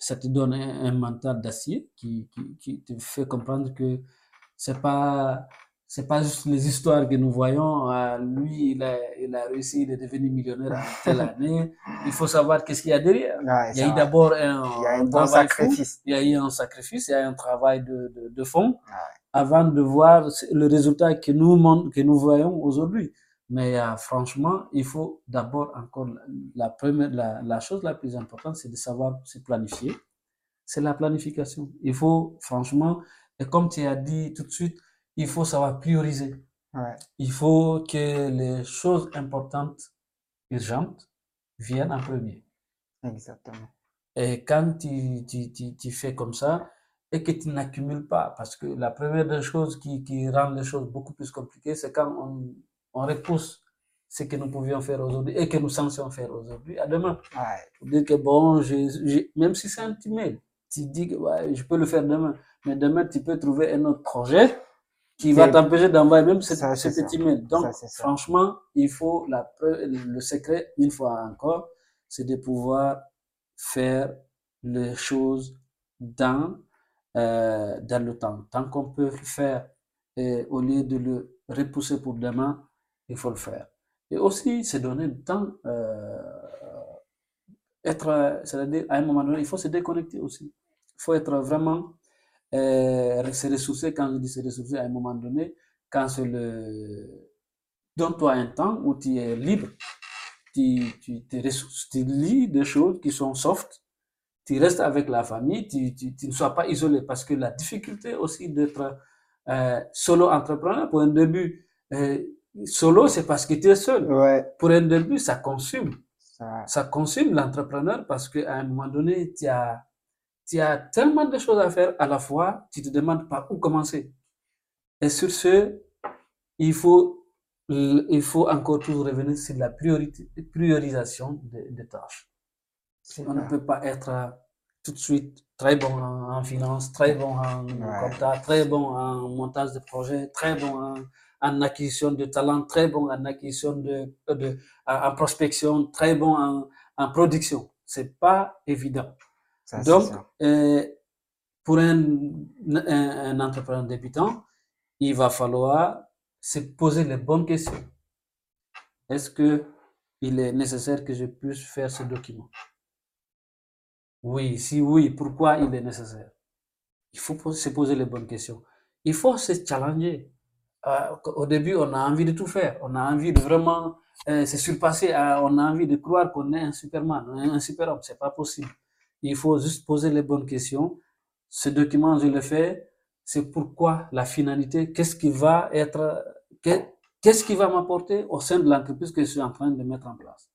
Ça te donne un, un mental d'acier qui, qui, qui te fait comprendre que c'est pas, c'est pas juste les histoires que nous voyons. Euh, lui, il a, il a réussi, il est devenu millionnaire en telle année. Il faut savoir qu'est-ce qu'il y a derrière. Ouais, il y a eu d'abord un, il y a un, un bon sacrifice. Fou. Il y a eu un sacrifice, il y a eu un travail de, de, de fond ouais. avant de voir le résultat que nous, que nous voyons aujourd'hui. Mais euh, franchement, il faut d'abord encore, la, première, la, la chose la plus importante, c'est de savoir se planifier. C'est la planification. Il faut, franchement, et comme tu as dit tout de suite, il faut savoir prioriser. Ouais. Il faut que les choses importantes, urgentes, viennent en premier. Exactement. Et quand tu, tu, tu, tu fais comme ça, et que tu n'accumules pas, parce que la première des choses qui, qui rend les choses beaucoup plus compliquées, c'est quand on... on repousse ce que nous pouvions faire aujourd'hui et que nous censons faire aujourd'hui à demain. Ouais. Dire que bon, je, je, même si c'est un petit mail, tu dis que ouais, je peux le faire demain, mais demain tu peux trouver un autre projet qui c'est... va t'empêcher d'envoyer même ce petit mail. Donc ça, franchement, il faut la, le secret, une fois encore, c'est de pouvoir faire les choses dans, euh, dans le temps. Tant qu'on peut le faire, et au lieu de le repousser pour demain, il faut le faire. Et aussi, se donner du temps, euh, être, c'est-à-dire, à un moment donné, il faut se déconnecter aussi. Il faut être vraiment, euh, se ressourcer. Quand je dis se ressourcer, à un moment donné, quand c'est le... Donne-toi un temps où tu es libre, tu, tu, tu, tu lis des choses qui sont soft, tu restes avec la famille, tu, tu, tu ne sois pas isolé. Parce que la difficulté aussi d'être euh, solo entrepreneur, pour un début, euh, solo, c'est parce que tu es seul. Ouais. Pour un début, ça consume. Ça, ça consume l'entrepreneur parce qu'à un moment donné, tu as, tu as tellement de choses à faire à la fois, tu te demandes par où commencer. Et sur ce, il faut, il faut encore toujours revenir sur la priorité, priorisation des de tâches. C'est On bien. ne peut pas être tout de suite très bon en, en finance, très bon en ouais. compta, très bon en montage de projet, très bon en... en acquisition de talent, très bon en acquisition de, de en prospection, très bon en, en production. C'est pas évident. Ça, Donc, euh, pour un, un, un entrepreneur débutant, il va falloir se poser les bonnes questions. Est-ce que il est nécessaire que je puisse faire ce document? Oui, si oui, pourquoi il est nécessaire? Il faut se poser les bonnes questions. Il faut se challenger. Au début, on a envie de tout faire. On a envie de vraiment euh, se surpasser. À, on a envie de croire qu'on est un superman, un superhomme. C'est pas possible. Il faut juste poser les bonnes questions. Ce document, je le fais. C'est pourquoi la finalité. Qu'est-ce qui va être, qu'est-ce qui va m'apporter au sein de l'entreprise que je suis en train de mettre en place.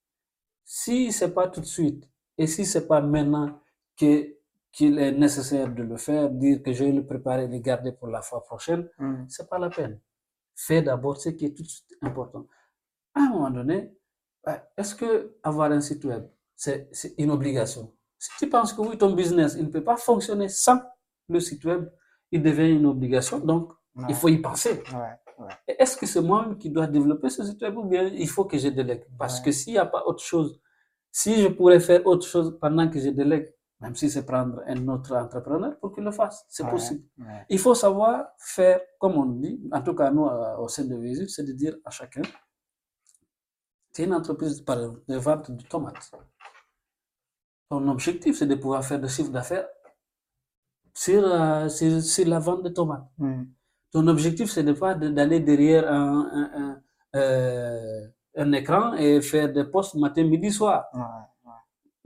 Si c'est pas tout de suite et si c'est pas maintenant que qu'il est nécessaire de le faire, dire que je vais le préparer, le garder pour la fois prochaine, mm. c'est pas la peine. Fais d'abord ce qui est tout de suite important. À un moment donné, est-ce que avoir un site web, c'est, c'est une obligation? Si tu penses que oui, ton business, il ne peut pas fonctionner sans le site web, il devient une obligation, donc ouais. il faut y penser. Ouais, ouais. Et est-ce que c'est moi-même qui dois développer ce site web ou bien il faut que je délègue? Parce ouais. que s'il n'y a pas autre chose, si je pourrais faire autre chose pendant que je délègue, même si c'est prendre un autre entrepreneur pour qu'il le fasse, c'est ouais, possible. Ouais. Il faut savoir faire, comme on dit, en tout cas nous euh, au sein de Wezu, c'est de dire à chacun, tu es une entreprise par exemple, de vente de tomates. Ton objectif, c'est de pouvoir faire des chiffres d'affaires sur, euh, sur, sur la vente de tomates. Mm. Ton objectif, c'est de pas d'aller derrière un, un, un, euh, un écran et faire des posts matin, midi, soir. Ouais.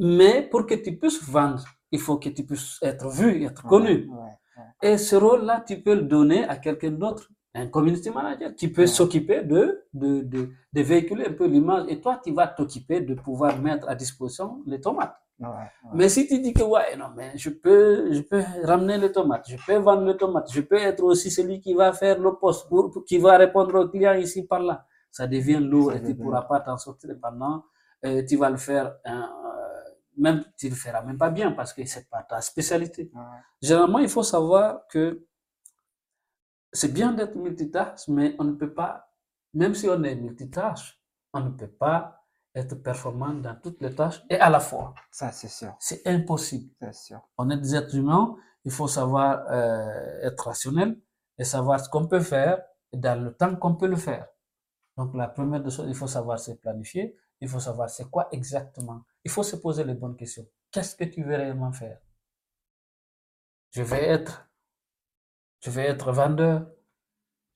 Mais pour que tu puisses vendre, il faut que tu puisses être vu, être connu. Ouais, ouais, ouais. Et ce rôle-là, tu peux le donner à quelqu'un d'autre, un community manager, qui peut ouais. s'occuper de, de, de, de véhiculer un peu l'image. Et toi, tu vas t'occuper de pouvoir mettre à disposition les tomates. Ouais, ouais. Mais si tu dis que, ouais, non, mais je peux, je peux ramener les tomates, je peux vendre les tomates, je peux être aussi celui qui va faire le poste, pour, qui va répondre aux clients ici, par là. Ça devient lourd ça et devient. Tu ne pourras pas t'en sortir pendant. Euh, tu vas le faire. Hein, même tu le feras même pas bien parce que c'est pas ta spécialité. Ouais. Généralement, il faut savoir que c'est bien d'être multitâche, mais on ne peut pas, même si on est multitâche, on ne peut pas être performant dans toutes les tâches et à la fois. Ça, c'est sûr. C'est impossible. C'est sûr. On est des êtres humains, il faut savoir euh, être rationnel et savoir ce qu'on peut faire dans le temps qu'on peut le faire. Donc, la première chose, il faut savoir se planifier. Il faut savoir c'est quoi exactement. Il faut se poser les bonnes questions. Qu'est-ce que tu veux réellement faire? Je vais être, je vais être vendeur,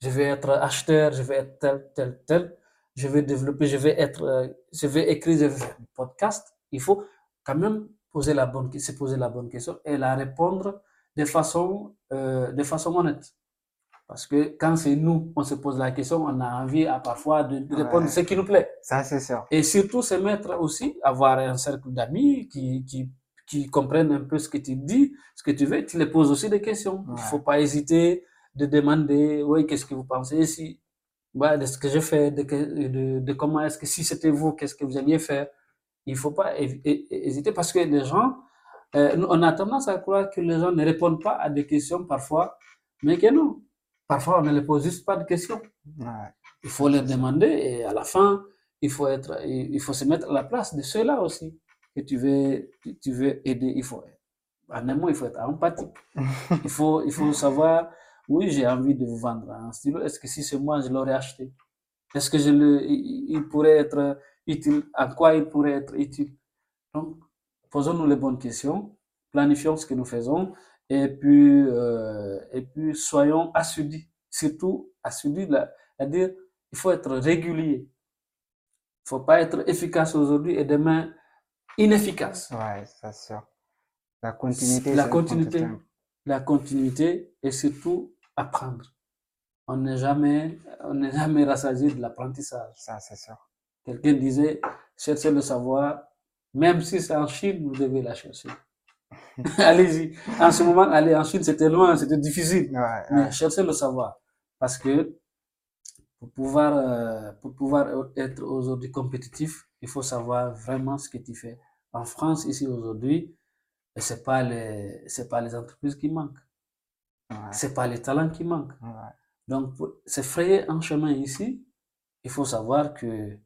je vais être acheteur, je vais être tel, tel, tel. Je vais développer, je vais être, je vais écrire, je vais faire des podcasts. Il faut quand même poser la bonne, se poser la bonne question et la répondre de façon, euh, de façon honnête. Parce que quand c'est nous, on se pose la question, on a envie à parfois de, de répondre ouais. ce qui nous plaît. Ça, c'est sûr. Et surtout, se mettre aussi, avoir un cercle d'amis qui, qui, qui comprennent un peu ce que tu dis, ce que tu veux, tu les poses aussi des questions. Ouais. Il ne faut pas hésiter de demander, oui, qu'est-ce que vous pensez? Si bah, de ce que j'ai fait, de, de, de comment est-ce que, si c'était vous, qu'est-ce que vous alliez faire. Il ne faut pas hésiter parce que les gens, euh, on a tendance à croire que les gens ne répondent pas à des questions parfois, mais que non. Parfois, on ne les pose juste pas de questions. Ouais. Il faut les demander et à la fin, il faut, être, il faut se mettre à la place de ceux-là aussi que tu veux, tu veux aider. Il faut, en un mot, il faut être empathique. Il faut, il faut savoir, oui, j'ai envie de vous vendre un stylo. Est-ce que si c'est moi, je l'aurais acheté? Est-ce que je le, il, il pourrait être utile? À quoi il pourrait être utile? Donc, posons-nous les bonnes questions, planifions ce que nous faisons. Et puis, euh, et puis, soyons assidus, surtout assidus, c'est-à-dire, il faut être régulier. Il ne faut pas être efficace aujourd'hui et demain inefficace. Ouais, c'est sûr. La continuité. La continuité, la continuité et surtout apprendre. On n'est jamais, on n'est jamais rassasié de l'apprentissage. Ça, c'est sûr. Quelqu'un disait, cherchez le savoir, même si c'est en Chine, vous devez la chercher. Allez-y. En ce moment, aller en Chine, c'était loin, c'était difficile. Ouais, ouais. Mais cherchez le savoir. Parce que pour pouvoir, euh, pour pouvoir être aujourd'hui compétitif, il faut savoir vraiment ce que tu fais. En France, ici aujourd'hui, ce n'est pas, pas les entreprises qui manquent. Ouais. Ce n'est pas les talents qui manquent. Ouais. Donc, pour se frayer un chemin ici, il faut savoir que,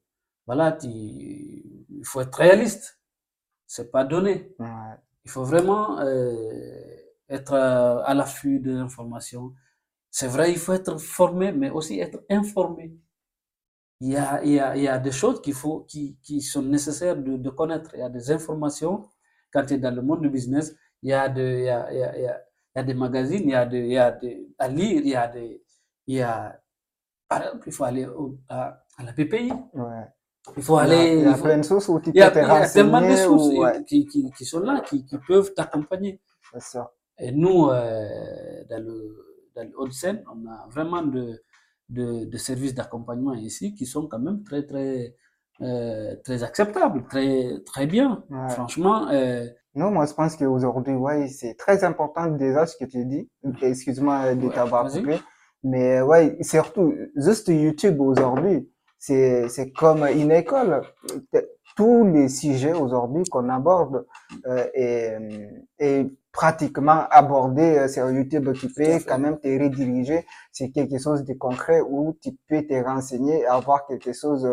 voilà, tu, il faut être réaliste. Ce n'est pas donné. Ouais. Il faut vraiment euh, être à, à l'affût des informations. C'est vrai, il faut être formé, mais aussi être informé. Il y a, il y a, il y a des choses qu'il faut, qui, qui sont nécessaires de, de connaître. Il y a des informations. Quand tu es dans le monde du business, il y a des magazines, il y a, de, il y a de, à lire, il y a des... Par exemple, il faut aller au, à, à la P P I. Ouais. Il faut aller. Il y a plein de sources où tu peux te renseigner. Il y a tellement de sources ou, ouais. qui, qui, qui sont là, qui, qui peuvent t'accompagner. C'est ça. Et nous, euh, dans le, dans le Haut-de-Seine, on a vraiment de, de, de services d'accompagnement ici qui sont quand même très, très, euh, très acceptables, très, très bien. Ouais. Franchement. Euh, non, moi, je pense qu'aujourd'hui, ouais, c'est très important déjà ce que tu dis. Excuse-moi de ouais, t'avoir coupé. Mais ouais, surtout, juste YouTube aujourd'hui. C'est, c'est comme une école. Tous les sujets aujourd'hui qu'on aborde euh, est, est pratiquement abordé sur YouTube. Tu peux quand même te rediriger sur quelque chose de concret où tu peux te renseigner et avoir quelque chose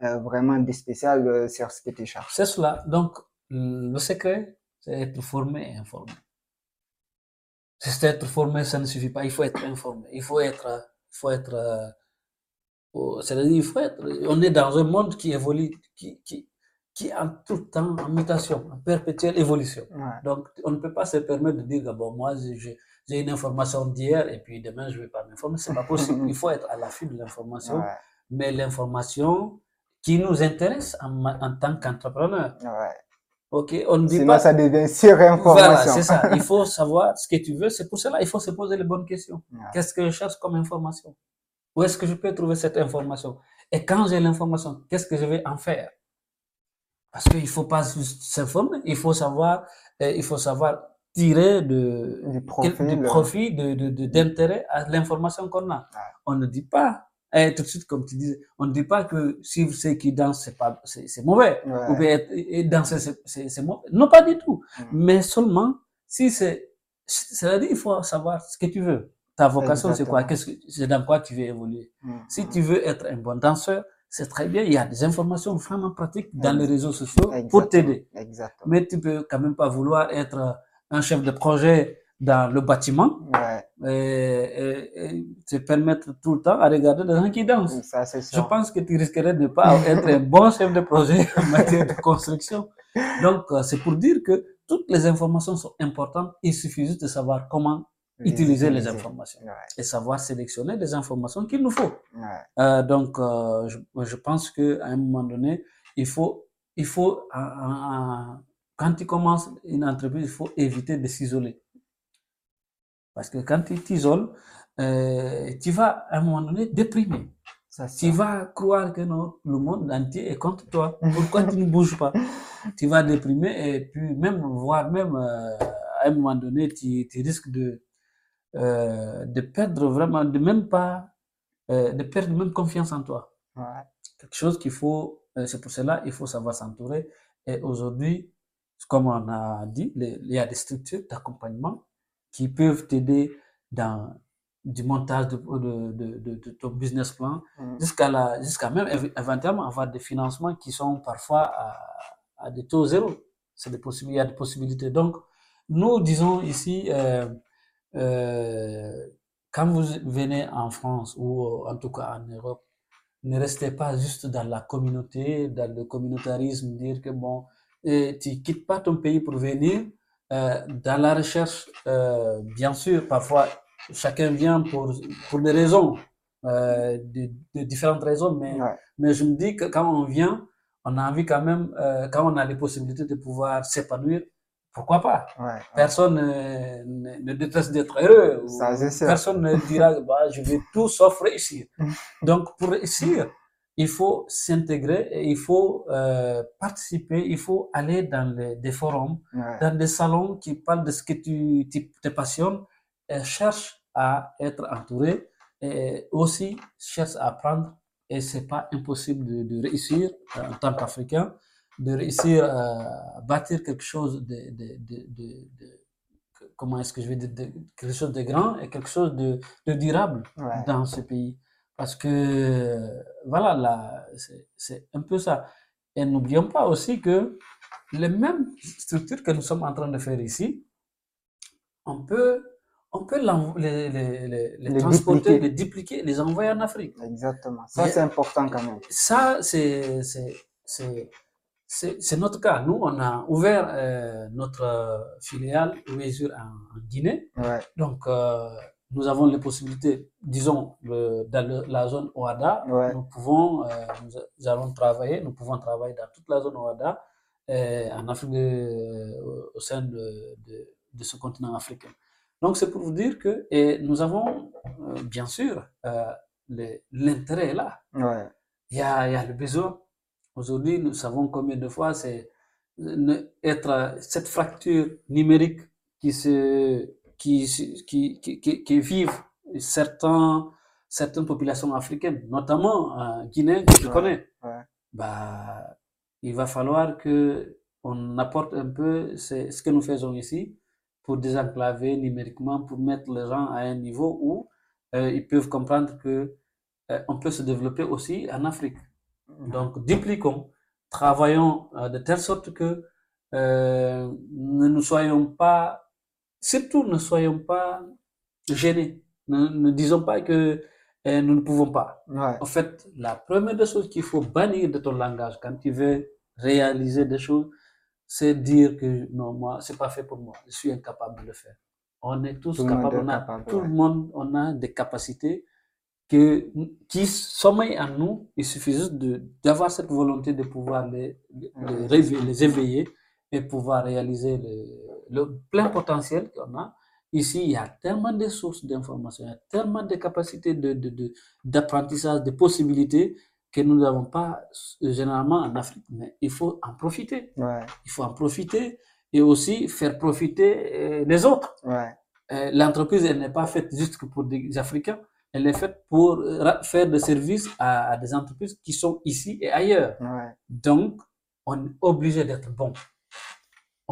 euh, vraiment de spécial sur ce que tu cherches. C'est cela. Donc, le secret, c'est être formé et informé. C'est être formé, ça ne suffit pas. Il faut être informé. Il faut être... Il faut être c'est-à-dire, il faut être, on est dans un monde qui évolue, qui, qui, qui est en tout temps en mutation, en perpétuelle évolution. Ouais. Donc, on ne peut pas se permettre de dire, ah bon, moi, j'ai, j'ai une information d'hier et puis demain, je ne vais pas m'informer. Ce n'est pas possible. Il faut être à l'affût de l'information, ouais. Mais l'information qui nous intéresse en, en tant qu'entrepreneur. Ouais. Okay, on ne dit sinon, pas... ça devient surinformation. Voilà, c'est ça. Il faut savoir ce que tu veux. C'est pour cela, il faut se poser les bonnes questions. Ouais. Qu'est-ce que je cherche comme information? Où est-ce que je peux trouver cette information? Et quand j'ai l'information, qu'est-ce que je vais en faire? Parce qu'il ne faut pas s'informer, il faut savoir, eh, il faut savoir tirer de, du profil, quel, du profit, de, de, de, d'intérêt à l'information qu'on a. Ah. On ne dit pas, eh, tout de suite comme tu disais, on ne dit pas que si ceux qui dansent, c'est, pas, c'est, c'est mauvais. Ouais. Ou bien danser, c'est, c'est, c'est mauvais. Non, pas du tout. Mm. Mais seulement, si c'est, c'est-à-dire il faut savoir ce que tu veux. Ta vocation, exactement. C'est quoi? Qu'est-ce que, c'est dans quoi tu veux évoluer? Mmh. Si tu veux être un bon danseur, c'est très bien. Il y a des informations vraiment pratiques dans exactement. Les réseaux sociaux exactement. Pour t'aider. Exactement. Mais tu peux quand même pas vouloir être un chef de projet dans le bâtiment. Ouais. Et, et, et te permettre tout le temps à regarder des gens qui dansent. Ça, c'est sûr. Je pense que tu risquerais de ne pas être un bon chef de projet en matière de construction. Donc, c'est pour dire que toutes les informations sont importantes. Il suffit juste de savoir comment utiliser les informations ouais. Et savoir sélectionner les informations qu'il nous faut. Ouais. Euh, donc, euh, je, je pense qu'à un moment donné, il faut, il faut un, un, quand tu commences une entreprise, il faut éviter de s'isoler. Parce que quand tu t'isoles, euh, tu vas à un moment donné déprimer. Ça, ça. Tu vas croire que non, le monde entier est contre toi. Pourquoi tu ne bouges pas? Tu vas déprimer et puis même, voire même, euh, à un moment donné, tu, tu risques de Euh, de perdre vraiment, de même pas euh, de perdre même confiance en toi. Ouais. Quelque chose qu'il faut, euh, c'est pour cela il faut savoir s'entourer. Et aujourd'hui, comme on a dit, les, il y a des structures d'accompagnement qui peuvent t'aider dans du montage de, de, de, de, de ton business plan, mmh. jusqu'à, la, jusqu'à même éventuellement avoir des financements qui sont parfois à, à des taux zéro. C'est des possi- il y a des possibilités. Donc, nous disons ici, euh, euh, quand vous venez en France ou en tout cas en Europe, ne restez pas juste dans la communauté, dans le communautarisme, dire que bon, et tu ne quittes pas ton pays pour venir. Euh, dans la recherche, euh, bien sûr, parfois, chacun vient pour, pour des raisons, euh, de, de différentes raisons, mais, ouais. mais je me dis que quand on vient, on a envie quand même, euh, quand on a les possibilités de pouvoir s'épanouir, pourquoi pas? Ouais, ouais. Personne euh, ne, ne déteste d'être heureux. Ça, personne ne dira, bah, je vais tout sauf réussir. Donc, pour réussir, il faut s'intégrer, et il faut euh, participer, il faut aller dans les, des forums, ouais. dans des salons qui parlent de ce que tu, tu te passionnes, et cherche à être entouré, et aussi cherche à apprendre. Et ce n'est pas impossible de, de réussir euh, en tant qu'Africain, de réussir à euh, bâtir quelque chose de, de, de, de, de comment est-ce que je vais dire, de, quelque chose de grand et quelque chose de, de durable ouais. dans ce pays. Parce que, voilà, là, c'est, c'est un peu ça. Et n'oublions pas aussi que les mêmes structures que nous sommes en train de faire ici, on peut, on peut les, les, les, les, les transporter, dupliquer. les dupliquer, les envoyer en Afrique. Exactement. Ça, et, c'est important quand même. Ça, c'est, c'est, c'est, c'est, c'est notre cas. Nous, on a ouvert euh, notre filiale Wezu en, en Guinée. Ouais. Donc, euh, nous avons les possibilités, disons, le, dans le, la zone O A D A, ouais. nous pouvons, euh, nous, nous allons travailler, nous pouvons travailler dans toute la zone O A D A, euh, en Afrique, euh, au sein de, de, de ce continent africain. Donc, c'est pour vous dire que et nous avons, euh, bien sûr, euh, les, l'intérêt est là. Ouais. Il y a, il y a le besoin. Aujourd'hui, nous savons combien de fois c'est ne, être cette fracture numérique qui se Qui, qui, qui, qui vivent certains, certaines populations africaines, notamment en Guinée, que je ouais, connais. Ouais. Bah, il va falloir qu'on apporte un peu ce, ce que nous faisons ici pour désenclaver numériquement, pour mettre les gens à un niveau où euh, ils peuvent comprendre qu'on euh, peut se développer aussi en Afrique. Donc, dupliquons, travaillons euh, de telle sorte que euh, ne nous soyons pas surtout, ne soyons pas gênés. Ne, ne disons pas que eh, nous ne pouvons pas. Ouais. En fait, la première des choses qu'il faut bannir de ton langage quand tu veux réaliser des choses, c'est dire que non, moi, c'est pas fait pour moi. Je suis incapable de le faire. On est tous tout capables. On a, capable, tout ouais. le monde, on a des capacités que, qui sommeillent en nous. Il suffit juste de, d'avoir cette volonté de pouvoir les, les, les, réveiller, les éveiller et pouvoir réaliser les le plein potentiel qu'on a. Ici, il y a tellement de sources d'informations, il y a tellement de capacités de, de, de, d'apprentissage, de possibilités que nous n'avons pas généralement en Afrique. Mais il faut en profiter. Ouais. Il faut en profiter et aussi faire profiter les autres. Ouais. L'entreprise, elle n'est pas faite juste pour des Africains. Elle est faite pour faire des services à, à des entreprises qui sont ici et ailleurs. Ouais. Donc, on est obligé d'être bon.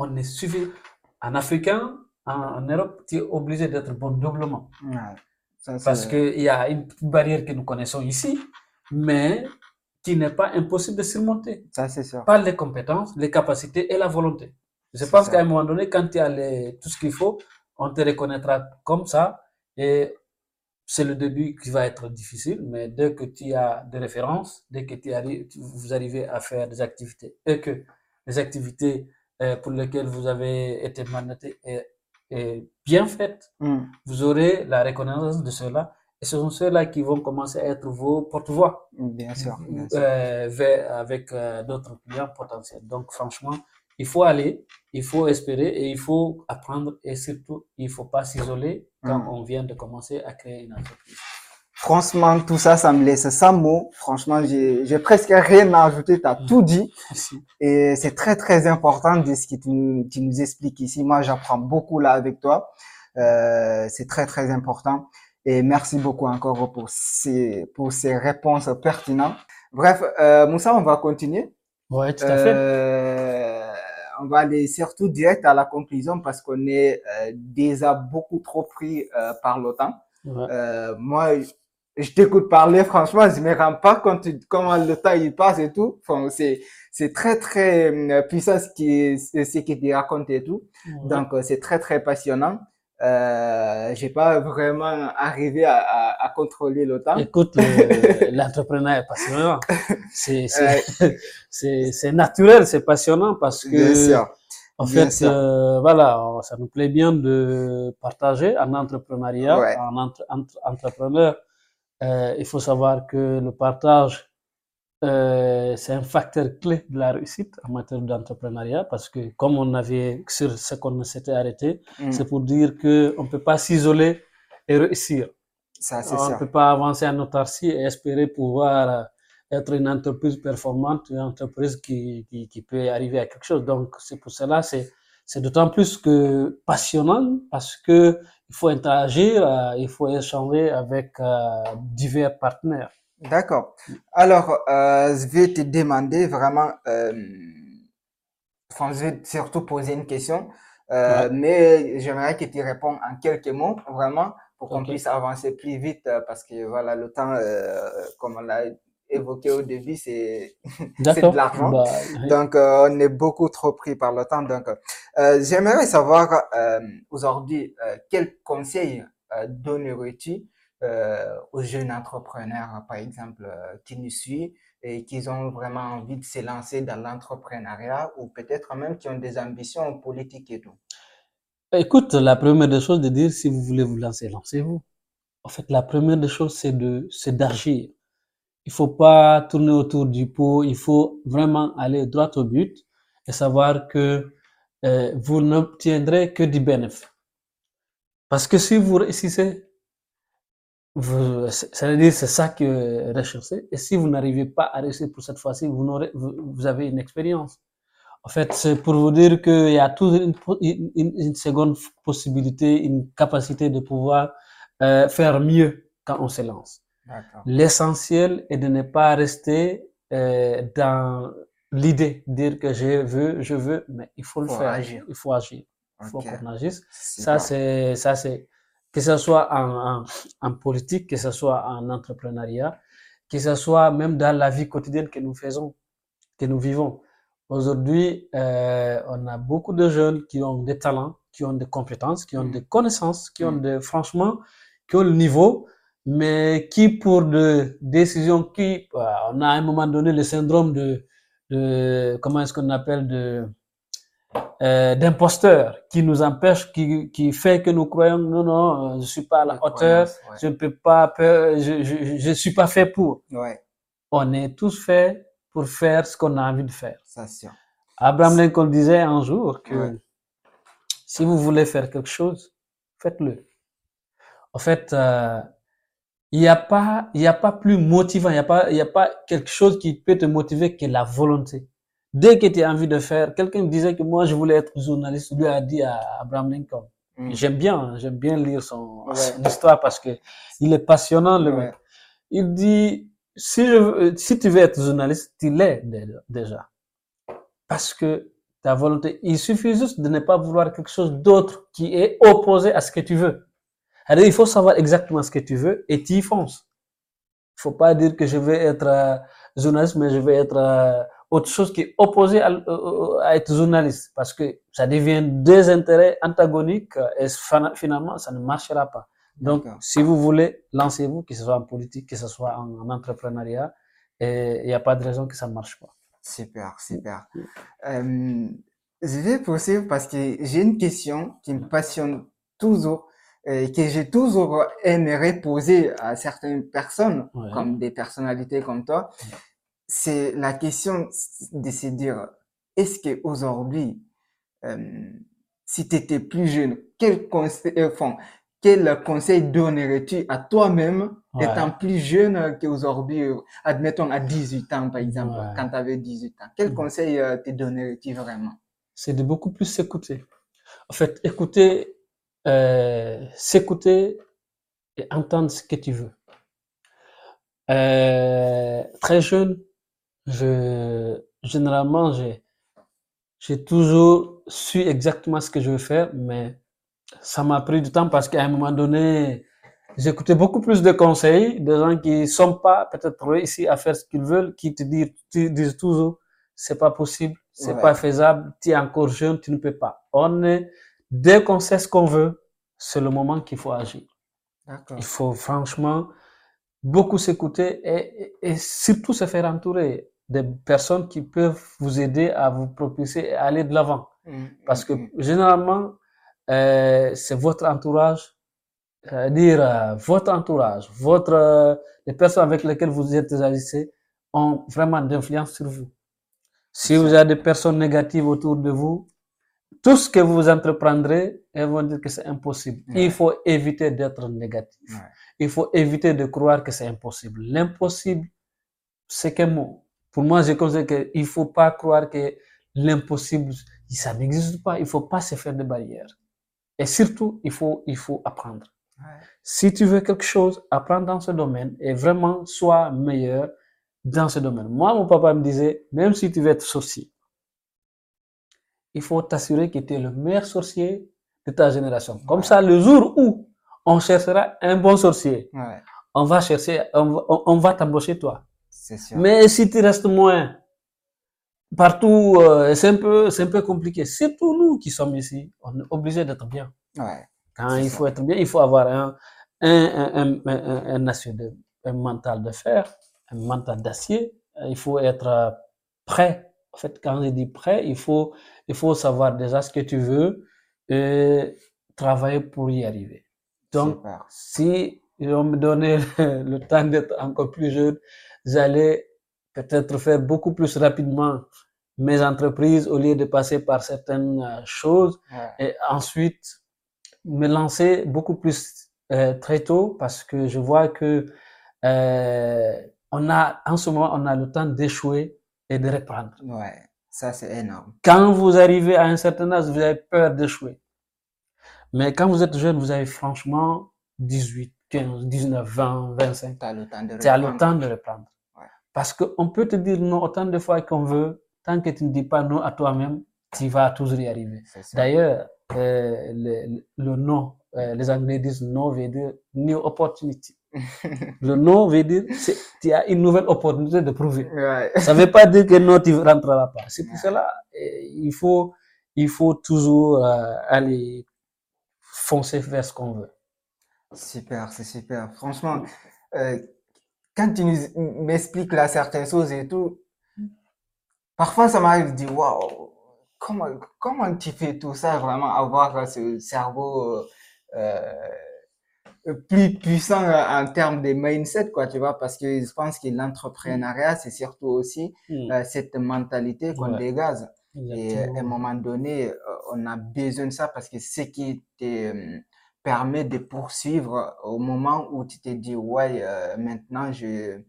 On est suffisant. En Africain, en, en Europe, tu es obligé d'être bon doublement. Ouais, ça, parce qu'il y a une barrière que nous connaissons ici, mais qui n'est pas impossible de surmonter. Ça, c'est sûr. Par les compétences, les capacités et la volonté. Je c'est pense ça. Qu'à un moment donné, quand tu as les, tout ce qu'il faut, on te reconnaîtra comme ça. Et c'est le début qui va être difficile, mais dès que tu as des références, dès que tu arri- vous arrivez à faire des activités et que les activités pour lesquelles vous avez été mandaté est, est bien faite, mm. vous aurez la reconnaissance de ceux-là. Et ce sont ceux-là qui vont commencer à être vos porte-voix. Bien sûr. Bien sûr. Euh, vers, avec euh, d'autres clients potentiels. Donc, franchement, il faut aller, il faut espérer et il faut apprendre. Et surtout, il ne faut pas s'isoler quand mm. on vient de commencer à créer une entreprise. Franchement, tout ça, ça me laisse sans mots. Franchement, j'ai, j'ai presque rien à ajouter. Tu as tout dit. Merci. Et c'est très, très important de ce que tu, tu nous expliques ici. Moi, j'apprends beaucoup là avec toi. Euh, c'est très, très important. Et merci beaucoup encore pour ces, pour ces réponses pertinentes. Bref, euh, Moussa, on va continuer. Oui, tout à fait. Euh, on va aller surtout direct à la conclusion parce qu'on est euh, déjà beaucoup trop pris euh, par le temps. Ouais. Euh, moi, je t'écoute parler, franchement, je me rends pas compte comment le temps il passe et tout. Enfin, c'est, c'est très, très puissant ce qui, ce qui te raconte et tout. Ouais. Donc, c'est très, très passionnant. Euh, j'ai pas vraiment arrivé à, à, à contrôler le temps. Écoute, le, l'entrepreneur est passionnant. C'est, c'est, c'est, c'est, c'est naturel, c'est passionnant parce que, bien sûr. En bien fait, sûr. Euh, voilà, ça nous plaît bien de partager en entrepreneuriat, ouais. en entre, entre, entrepreneur. Euh, il faut savoir que le partage, euh, c'est un facteur clé de la réussite en matière d'entrepreneuriat parce que comme on avait sur ce qu'on s'était arrêté, mmh. c'est pour dire que on peut pas s'isoler et réussir. Ça, c'est on ça. Peut pas avancer en autarcie et espérer pouvoir être une entreprise performante, une entreprise qui, qui, qui peut arriver à quelque chose. Donc, c'est pour cela, c'est, c'est d'autant plus que passionnant parce que il faut interagir, euh, il faut échanger avec euh, divers partenaires. D'accord. Alors, euh, je vais te demander vraiment, euh, enfin, je vais surtout poser une question, euh, ouais. mais j'aimerais que tu répondes en quelques mots, vraiment, pour qu'on okay. puisse avancer plus vite, parce que voilà, le temps, euh, comme on l'a évoqué au début, c'est, c'est de l'argent. Bah, oui. Donc, euh, on est beaucoup trop pris par le temps. Donc, euh, j'aimerais savoir euh, aujourd'hui, euh, quel conseil euh, donnerais-tu euh, aux jeunes entrepreneurs, par exemple, euh, qui nous suivent et qui ont vraiment envie de se lancer dans l'entrepreneuriat ou peut-être même qui ont des ambitions politiques et tout? Écoute, la première des choses de dire, si vous voulez vous lancer, lancez-vous. En fait, la première des choses, c'est, de, c'est d'agir. Il faut pas tourner autour du pot, il faut vraiment aller droit au but et savoir que euh, vous n'obtiendrez que du bénéfice. Parce que si vous réussissez, vous, c'est-à-dire c'est ça que recherchez, et si vous n'arrivez pas à réussir pour cette fois-ci, vous, n'aurez, vous, vous avez une expérience. En fait, c'est pour vous dire qu'il y a toujours une, une, une seconde possibilité, une capacité de pouvoir euh, faire mieux quand on se lance. D'accord. L'essentiel est de ne pas rester euh, dans l'idée, dire que je veux, je veux, mais il faut le faut faire, agir. il faut agir, il okay. faut qu'on agisse. C'est ça, c'est, ça c'est, que ce soit en, en, en politique, que ce soit en entrepreneuriat, que ce soit même dans la vie quotidienne que nous faisons, que nous vivons. Aujourd'hui, euh, on a beaucoup de jeunes qui ont des talents, qui ont des compétences, qui ont mmh. des connaissances, qui mmh. ont des, franchement, qui ont le niveau. Mais qui pour des décisions qui, on a à un moment donné le syndrome de, de comment est-ce qu'on appelle de euh, d'imposteur qui nous empêche, qui qui fait que nous croyons non non, je suis pas à la hauteur, ouais. je ne peux pas, je, je je suis pas fait pour. Ouais. On est tous faits pour faire ce qu'on a envie de faire. Ça, c'est sûr. Abraham Lincoln disait un jour que ouais. si vous voulez faire quelque chose, faites-le. En fait. Euh, Il n'y a pas, il n'y a pas plus motivant, il n'y a pas, il n'y a pas quelque chose qui peut te motiver que la volonté. Dès que tu as envie de faire, quelqu'un me disait que moi, je voulais être journaliste, lui a dit à Abraham Lincoln. Mm. J'aime bien, j'aime bien lire son, ouais. son histoire parce que il est passionnant, le ouais. mec. Il dit, si je, si tu veux être journaliste, tu l'es déjà. Parce que ta volonté, il suffit juste de ne pas vouloir quelque chose d'autre qui est opposé à ce que tu veux. Alors, il faut savoir exactement ce que tu veux et tu y fonces. Il ne faut pas dire que je vais être euh, journaliste, mais je vais être euh, autre chose qui est opposée à, euh, à être journaliste. Parce que ça devient des intérêts antagoniques et finalement, ça ne marchera pas. Donc, d'accord. si vous voulez, lancez-vous, que ce soit en politique, que ce soit en, en entrepreneuriat. Il n'y a pas de raison que ça ne marche pas. Super, super. Euh, je vais poursuivre parce que j'ai une question qui me passionne toujours. Et que j'ai toujours aimé poser à certaines personnes, ouais. comme des personnalités comme toi, c'est la question de se dire, est-ce qu'aujourd'hui, euh, si tu étais plus jeune, quel conseil, enfin, quel conseil donnerais-tu à toi-même, ouais. étant plus jeune qu'aujourd'hui, admettons à dix-huit ans par exemple, ouais. quand tu avais dix-huit ans, quel mmh. conseil euh, te donnerais-tu vraiment? C'est de beaucoup plus s'écouter. En fait, écouter... Euh, s'écouter et entendre ce que tu veux. Euh, très jeune, je, généralement, j'ai, j'ai toujours su exactement ce que je veux faire, mais ça m'a pris du temps parce qu'à un moment donné, j'écoutais beaucoup plus de conseils de gens qui ne sont pas peut-être réussis à faire ce qu'ils veulent, qui te disent, qui disent toujours « c'est pas possible, c'est ouais. pas faisable, tu es encore jeune, tu ne peux pas ». On est, dès qu'on sait ce qu'on veut, c'est le moment qu'il faut agir. D'accord. Il faut franchement beaucoup s'écouter et, et, et surtout se faire entourer des personnes qui peuvent vous aider à vous propulser et à aller de l'avant. Mmh. Parce que mmh. généralement, euh, c'est votre entourage, c'est-à-dire euh, votre entourage, votre, euh, les personnes avec lesquelles vous êtes agissés ont vraiment d'influence sur vous. Si vous avez des personnes négatives autour de vous, tout ce que vous entreprendrez, elles vont dire que c'est impossible. Ouais. Il faut éviter d'être négatif. Ouais. Il faut éviter de croire que c'est impossible. L'impossible, c'est qu'un mot. Pour moi, je conseille qu'il ne faut pas croire que l'impossible, ça n'existe pas. Il ne faut pas se faire de barrières. Et surtout, il faut, il faut apprendre. Ouais. Si tu veux quelque chose, apprends dans ce domaine et vraiment sois meilleur dans ce domaine. Moi, mon papa me disait, même si tu veux être sorcier, il faut t'assurer que tu es le meilleur sorcier de ta génération. Ouais. Comme ça, le jour où on cherchera un bon sorcier, ouais. on va chercher, on, on, on va t'embaucher toi. C'est sûr. Mais si tu restes moins partout, euh, c'est un peu, c'est un peu compliqué. Surtout nous qui sommes ici, on est obligé d'être bien. Ouais. Quand il ça. faut être bien, il faut avoir un, un, un, un, un, acier de, un mental de fer, un mental d'acier. Il faut être prêt. En fait, quand je dis prêt, il faut, il faut savoir déjà ce que tu veux et travailler pour y arriver. Donc, super. Si on me donnait le, le temps d'être encore plus jeune, j'allais peut-être faire beaucoup plus rapidement mes entreprises au lieu de passer par certaines choses ouais. et ensuite me lancer beaucoup plus euh, très tôt parce que je vois que euh, on a, en ce moment, on a le temps d'échouer et de reprendre. Ouais, ça c'est énorme. Quand vous arrivez à un certain âge, vous avez peur d'échouer. Mais quand vous êtes jeune, vous avez franchement dix-huit, quinze, dix-neuf, vingt, vingt-cinq. Tu as le temps de reprendre. Tu as le temps de reprendre. Ouais. Parce qu'on peut te dire non autant de fois qu'on veut, tant que tu ne dis pas non à toi-même, tu vas toujours y arriver. D'ailleurs, euh, le, le non, euh, les Anglais disent non veut dire new opportunity. Le non veut dire c'est, tu as une nouvelle opportunité de prouver. Ouais. Ça ne veut pas dire que non, tu ne rentreras pas. C'est pour ouais. cela il faut, il faut toujours euh, aller foncer vers ce qu'on veut. Super, c'est super. Franchement, euh, quand tu nous, m'expliques là certaines choses et tout, parfois ça m'arrive de dire waouh, comment, comment tu fais tout ça, vraiment avoir là, ce cerveau euh, plus puissant en termes de mindset, quoi, tu vois, parce que je pense que l'entrepreneuriat, c'est surtout aussi mmh. euh, cette mentalité qu'on ouais. dégage. Exactement. Et à un moment donné, on a besoin de ça parce que c'est ce qui te permet de poursuivre au moment où tu te dis ouais, euh, maintenant je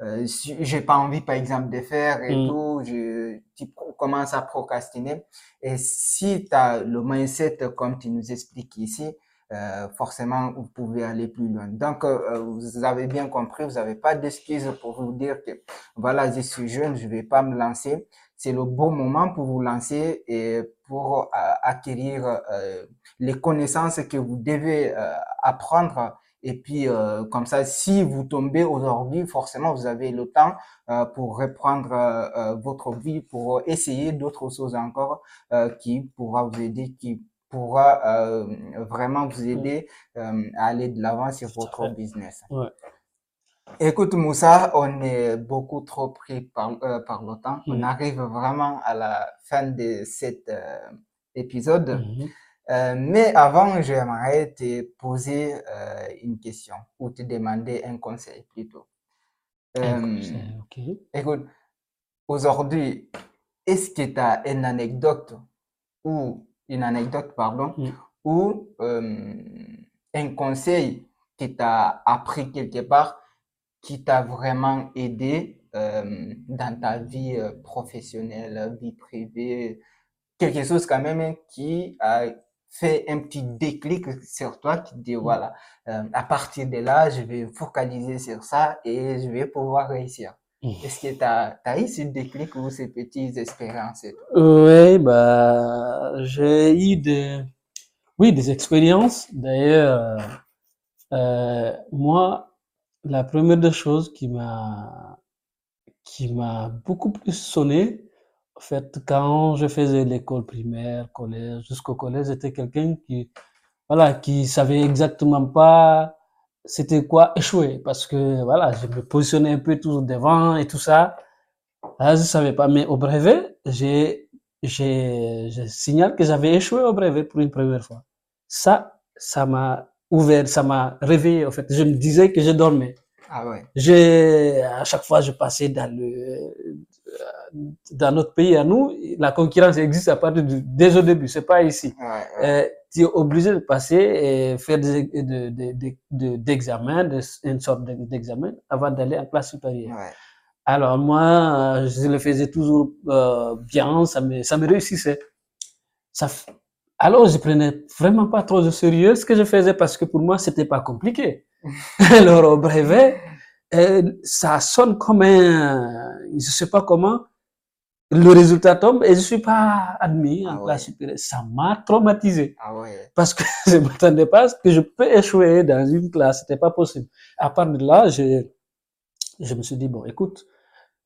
euh, j'ai pas envie par exemple de faire et mm. tout, je, tu commences à procrastiner. Et si tu as le mindset comme tu nous expliques ici, euh, forcément vous pouvez aller plus loin. Donc euh, vous avez bien compris, vous n'avez pas d'excuses pour vous dire que voilà, je suis jeune, je vais pas me lancer. C'est le bon moment pour vous lancer et pour euh, acquérir euh, les connaissances que vous devez euh, apprendre. Et puis, euh, comme ça, si vous tombez aujourd'hui, forcément, vous avez le temps euh, pour reprendre euh, votre vie, pour essayer d'autres choses encore euh, qui pourra vous aider, qui pourra euh, vraiment vous aider euh, à aller de l'avant sur votre business. Ouais. Écoute Moussa, on est beaucoup trop pris par, euh, par le temps. Mmh. On arrive vraiment à la fin de cet euh, épisode. Mmh. Euh, mais avant, j'aimerais te poser euh, une question ou te demander un conseil plutôt. Euh, un conseil, ok. Écoute, aujourd'hui, est-ce que tu as une anecdote ou une anecdote, pardon, mmh. ou euh, un conseil que tu as appris quelque part qui t'a vraiment aidé euh, dans ta vie professionnelle, vie privée, quelque chose quand même qui a fait un petit déclic sur toi qui te dit voilà, euh, à partir de là, je vais me focaliser sur ça et je vais pouvoir réussir. Est-ce que tu as eu ce déclic ou ces petites expériences? Oui, bah, j'ai eu des, oui, des expériences. D'ailleurs, euh, moi, la première des choses qui m'a, qui m'a beaucoup plus sonné, en fait, quand je faisais l'école primaire, collège, jusqu'au collège, j'étais quelqu'un qui, voilà, qui savait exactement pas c'était quoi échouer, parce que voilà, je me positionnais un peu toujours devant et tout ça. Là, je savais pas, mais au brevet, j'ai, j'ai, je signale que j'avais échoué au brevet pour une première fois. Ça, ça m'a ouvert, ça m'a réveillé, en fait. Je me disais que je dormais. Ah ouais. J'ai, à chaque fois, je passais dans le, dans notre pays à nous, la concurrence existe à partir du, dès au début, c'est pas ici. Ouais, ouais. Euh, tu es obligé de passer et faire des, de, de, de, de, d'examens, de, une sorte d'examen avant d'aller en classe supérieure. Ouais. Alors moi, je le faisais toujours euh, bien, ça me, ça me réussissait. Ça, alors je prenais vraiment pas trop de sérieux ce que je faisais parce que pour moi, c'était pas compliqué. Alors au brevet, et ça sonne comme un, je sais pas comment, le résultat tombe et je suis pas admis en ah classe ouais. supérieure. Ça m'a traumatisé. Ah ouais. Parce que je m'attendais pas que je peux échouer dans une classe. C'était pas possible. À part de là, je, je me suis dit, bon, écoute,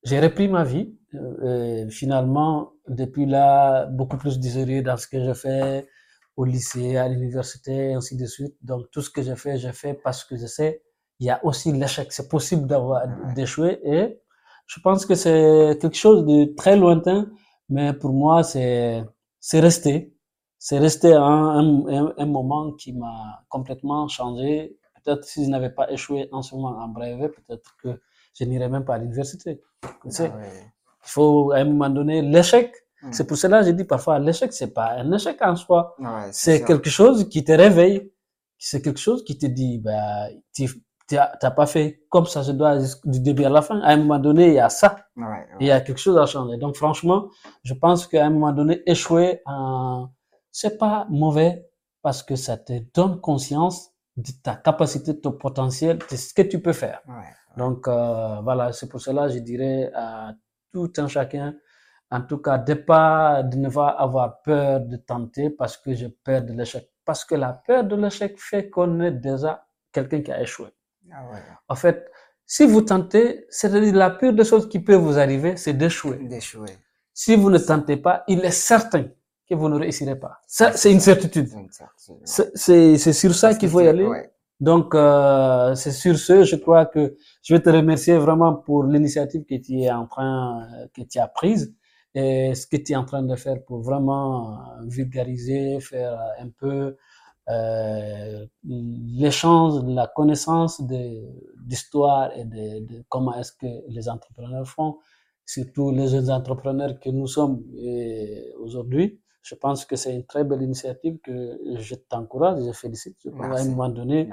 j'ai repris ma vie. Euh, finalement, depuis là, beaucoup plus désiré dans ce que je fais au lycée, à l'université, ainsi de suite. Donc, tout ce que je fais, je fais parce que je sais il y a aussi l'échec, c'est possible d'avoir, d'échouer, et je pense que c'est quelque chose de très lointain, mais pour moi, c'est, c'est resté. C'est resté un, un, un moment qui m'a complètement changé. Peut-être si je n'avais pas échoué en ce moment en brevet, peut-être que je n'irais même pas à l'université. Tu sais, ah ouais. Il faut, à un moment donné, l'échec. Mmh. C'est pour cela que je dis parfois, l'échec, c'est pas un échec en soi. Ah ouais, c'est c'est quelque chose qui te réveille. C'est quelque chose qui te dit, bah, tu, T'as, t'as pas fait comme ça, je dois du début à la fin. À un moment donné, il y a ça. Ouais, ouais. Il y a quelque chose à changer. Donc, franchement, je pense qu'à un moment donné, échouer, euh, c'est pas mauvais parce que ça te donne conscience de ta capacité, de ton potentiel, de ce que tu peux faire. Ouais, ouais. Donc, euh, voilà, c'est pour cela, je dirais à tout un chacun, en tout cas, de pas, de ne pas avoir peur de tenter parce que j'ai peur de l'échec. Parce que la peur de l'échec fait qu'on est déjà quelqu'un qui a échoué. Ah ouais. En fait, si vous tentez, c'est-à-dire la pire des choses qui peut vous arriver, c'est d'échouer. d'échouer. Si vous ne tentez pas, il est certain que vous ne réussirez pas. Ça, c'est une certitude. C'est, c'est, c'est sur ça qu'il faut y aller. Ouais. Donc, euh, c'est sur ce, je crois que je vais te remercier vraiment pour l'initiative que tu es en train, que tu as prise et ce que tu es en train de faire pour vraiment vulgariser, faire un peu Euh, l'échange, la connaissance de, d'histoire et de, de comment est-ce que les entrepreneurs font, surtout les jeunes entrepreneurs que nous sommes aujourd'hui. Je pense que c'est une très belle initiative que je t'encourage, je félicite. Je pense à un moment donné,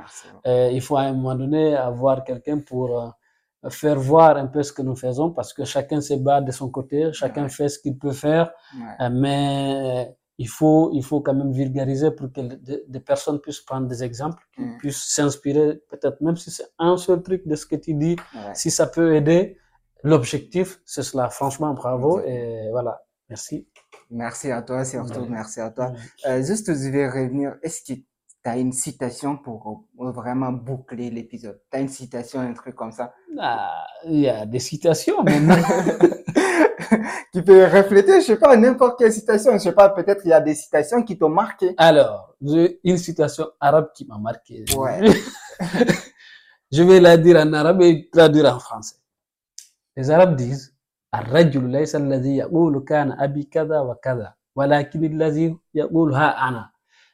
euh, il faut à un moment donné avoir quelqu'un pour euh, faire voir un peu ce que nous faisons parce que chacun se bat de son côté, chacun ouais. fait ce qu'il peut faire, ouais. euh, mais Il faut, il faut quand même vulgariser pour que des de personnes puissent prendre des exemples, qu'ils mmh. puissent s'inspirer, peut-être même si c'est un seul truc de ce que tu dis, ouais. si ça peut aider. L'objectif, c'est cela. Franchement, bravo. Okay. Et voilà. Merci. Merci à toi, surtout. Ouais. Merci à toi. Ouais. Euh, juste, je vais revenir. Est-ce que tu as une citation pour vraiment boucler l'épisode? Tu as une citation, un truc comme ça? Ah, il y a des citations maintenant. Qui peut refléter, je sais pas, n'importe quelle citation, je sais pas, peut-être il y a des citations qui t'ont marqué. Alors, j'ai une citation arabe qui m'a marqué. Ouais. Je vais la dire en arabe et traduire en français. Les Arabes disent الرجل ليس الذي يقول كان أبي كذا وكذا ولكن الذي يقول ها أنا.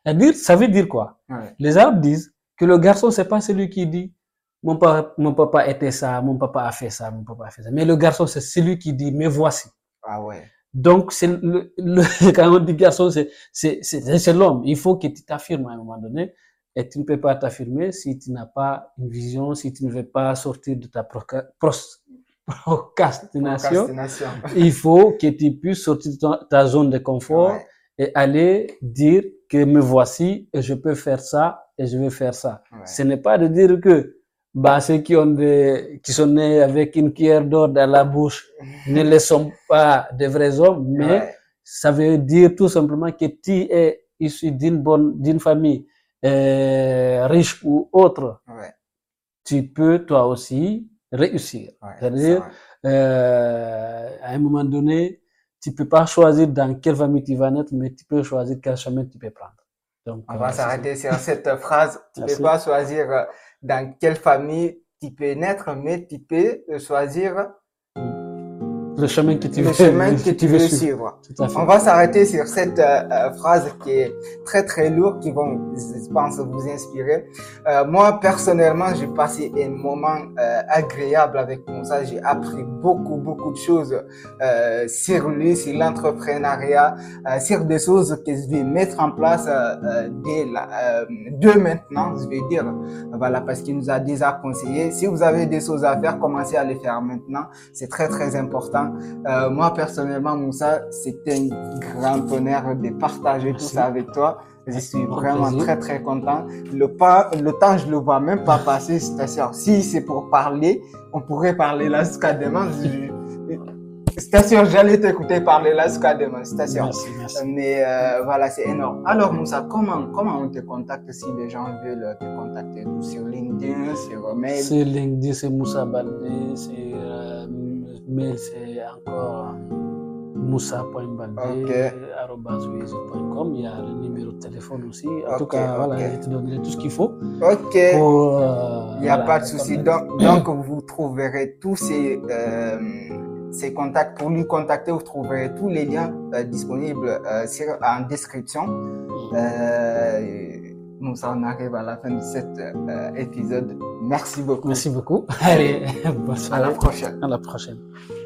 C'est-à-dire, ça veut dire quoi? Ouais. Les Arabes disent que le garçon, c'est pas celui qui dit Mon papa, mon papa était ça, mon papa a fait ça, mon papa a fait ça. Mais le garçon, c'est celui qui dit, mais voici. Ah ouais. Donc, c'est le, le, quand on dit garçon, c'est, c'est, c'est, c'est l'homme. Il faut que tu t'affirmes à un moment donné. Et tu ne peux pas t'affirmer si tu n'as pas une vision, si tu ne veux pas sortir de ta proca, pros, procrastination. procrastination. Il faut que tu puisses sortir de ta, ta zone de confort ouais. et aller dire que me voici et je peux faire ça et je vais faire ça. Ouais. Ce n'est pas de dire que bah, ceux qui, ont des, qui sont nés avec une cuillère d'or dans la bouche ne les sont pas de vrais hommes, mais ouais. ça veut dire tout simplement que tu es issu d'une bonne, d'une famille euh, riche ou autre. Ouais. Tu peux toi aussi réussir. Ouais, c'est-à-dire, euh, à un moment donné, tu peux pas choisir dans quelle famille tu vas naître, mais tu peux choisir quel chemin tu peux prendre. Donc, on euh, va s'arrêter sur cette phrase. Tu Merci. peux pas choisir dans quelle famille tu peux naître, mais tu peux choisir le chemin que tu veux, chemin que tu veux suivre. On va s'arrêter sur cette euh, phrase qui est très très lourde, qui va, je pense, vous inspirer. Euh, moi, personnellement, j'ai passé un moment euh, agréable avec Moussa. J'ai appris beaucoup beaucoup de choses euh, sur lui, sur l'entrepreneuriat, euh, sur des choses que je vais mettre en place euh, dès, la, euh, dès maintenant, je vais dire. Voilà, parce qu'il nous a déjà conseillé. Si vous avez des choses à faire, commencez à les faire maintenant. C'est très très important. Euh, moi personnellement, Moussa, c'était un grand honneur de partager Merci. tout ça avec toi. Je suis vraiment plaisir. très très content. Le, pas, le temps, je le vois même pas passer. C'est-à-dire, si c'est pour parler, on pourrait parler là jusqu'à demain. C'est-à-dire, j'allais t'écouter parler là jusqu'à demain. C'est-à-dire, mais euh, voilà, c'est énorme. Alors Moussa, comment comment on te contacte si les gens veulent te contacter? Sur LinkedIn, sur mail? Sur LinkedIn, c'est Moussa Baldé, c'est euh... mail c'est encore moussa point baldé arobase wezu point com. Il y a le numéro de téléphone aussi. En okay, tout cas, okay. voilà, je te donnerai tout ce qu'il faut. Ok. Pour, euh, il n'y a voilà, pas de souci. Donc, donc, vous trouverez tous ces, euh, ces contacts. Pour lui contacter, vous trouverez tous les liens euh, disponibles euh, sur, en description. Euh, Moussa, on arrive à la fin de cet euh, épisode. Merci beaucoup. Merci beaucoup. Allez, bonne soirée. À la prochaine. À la prochaine.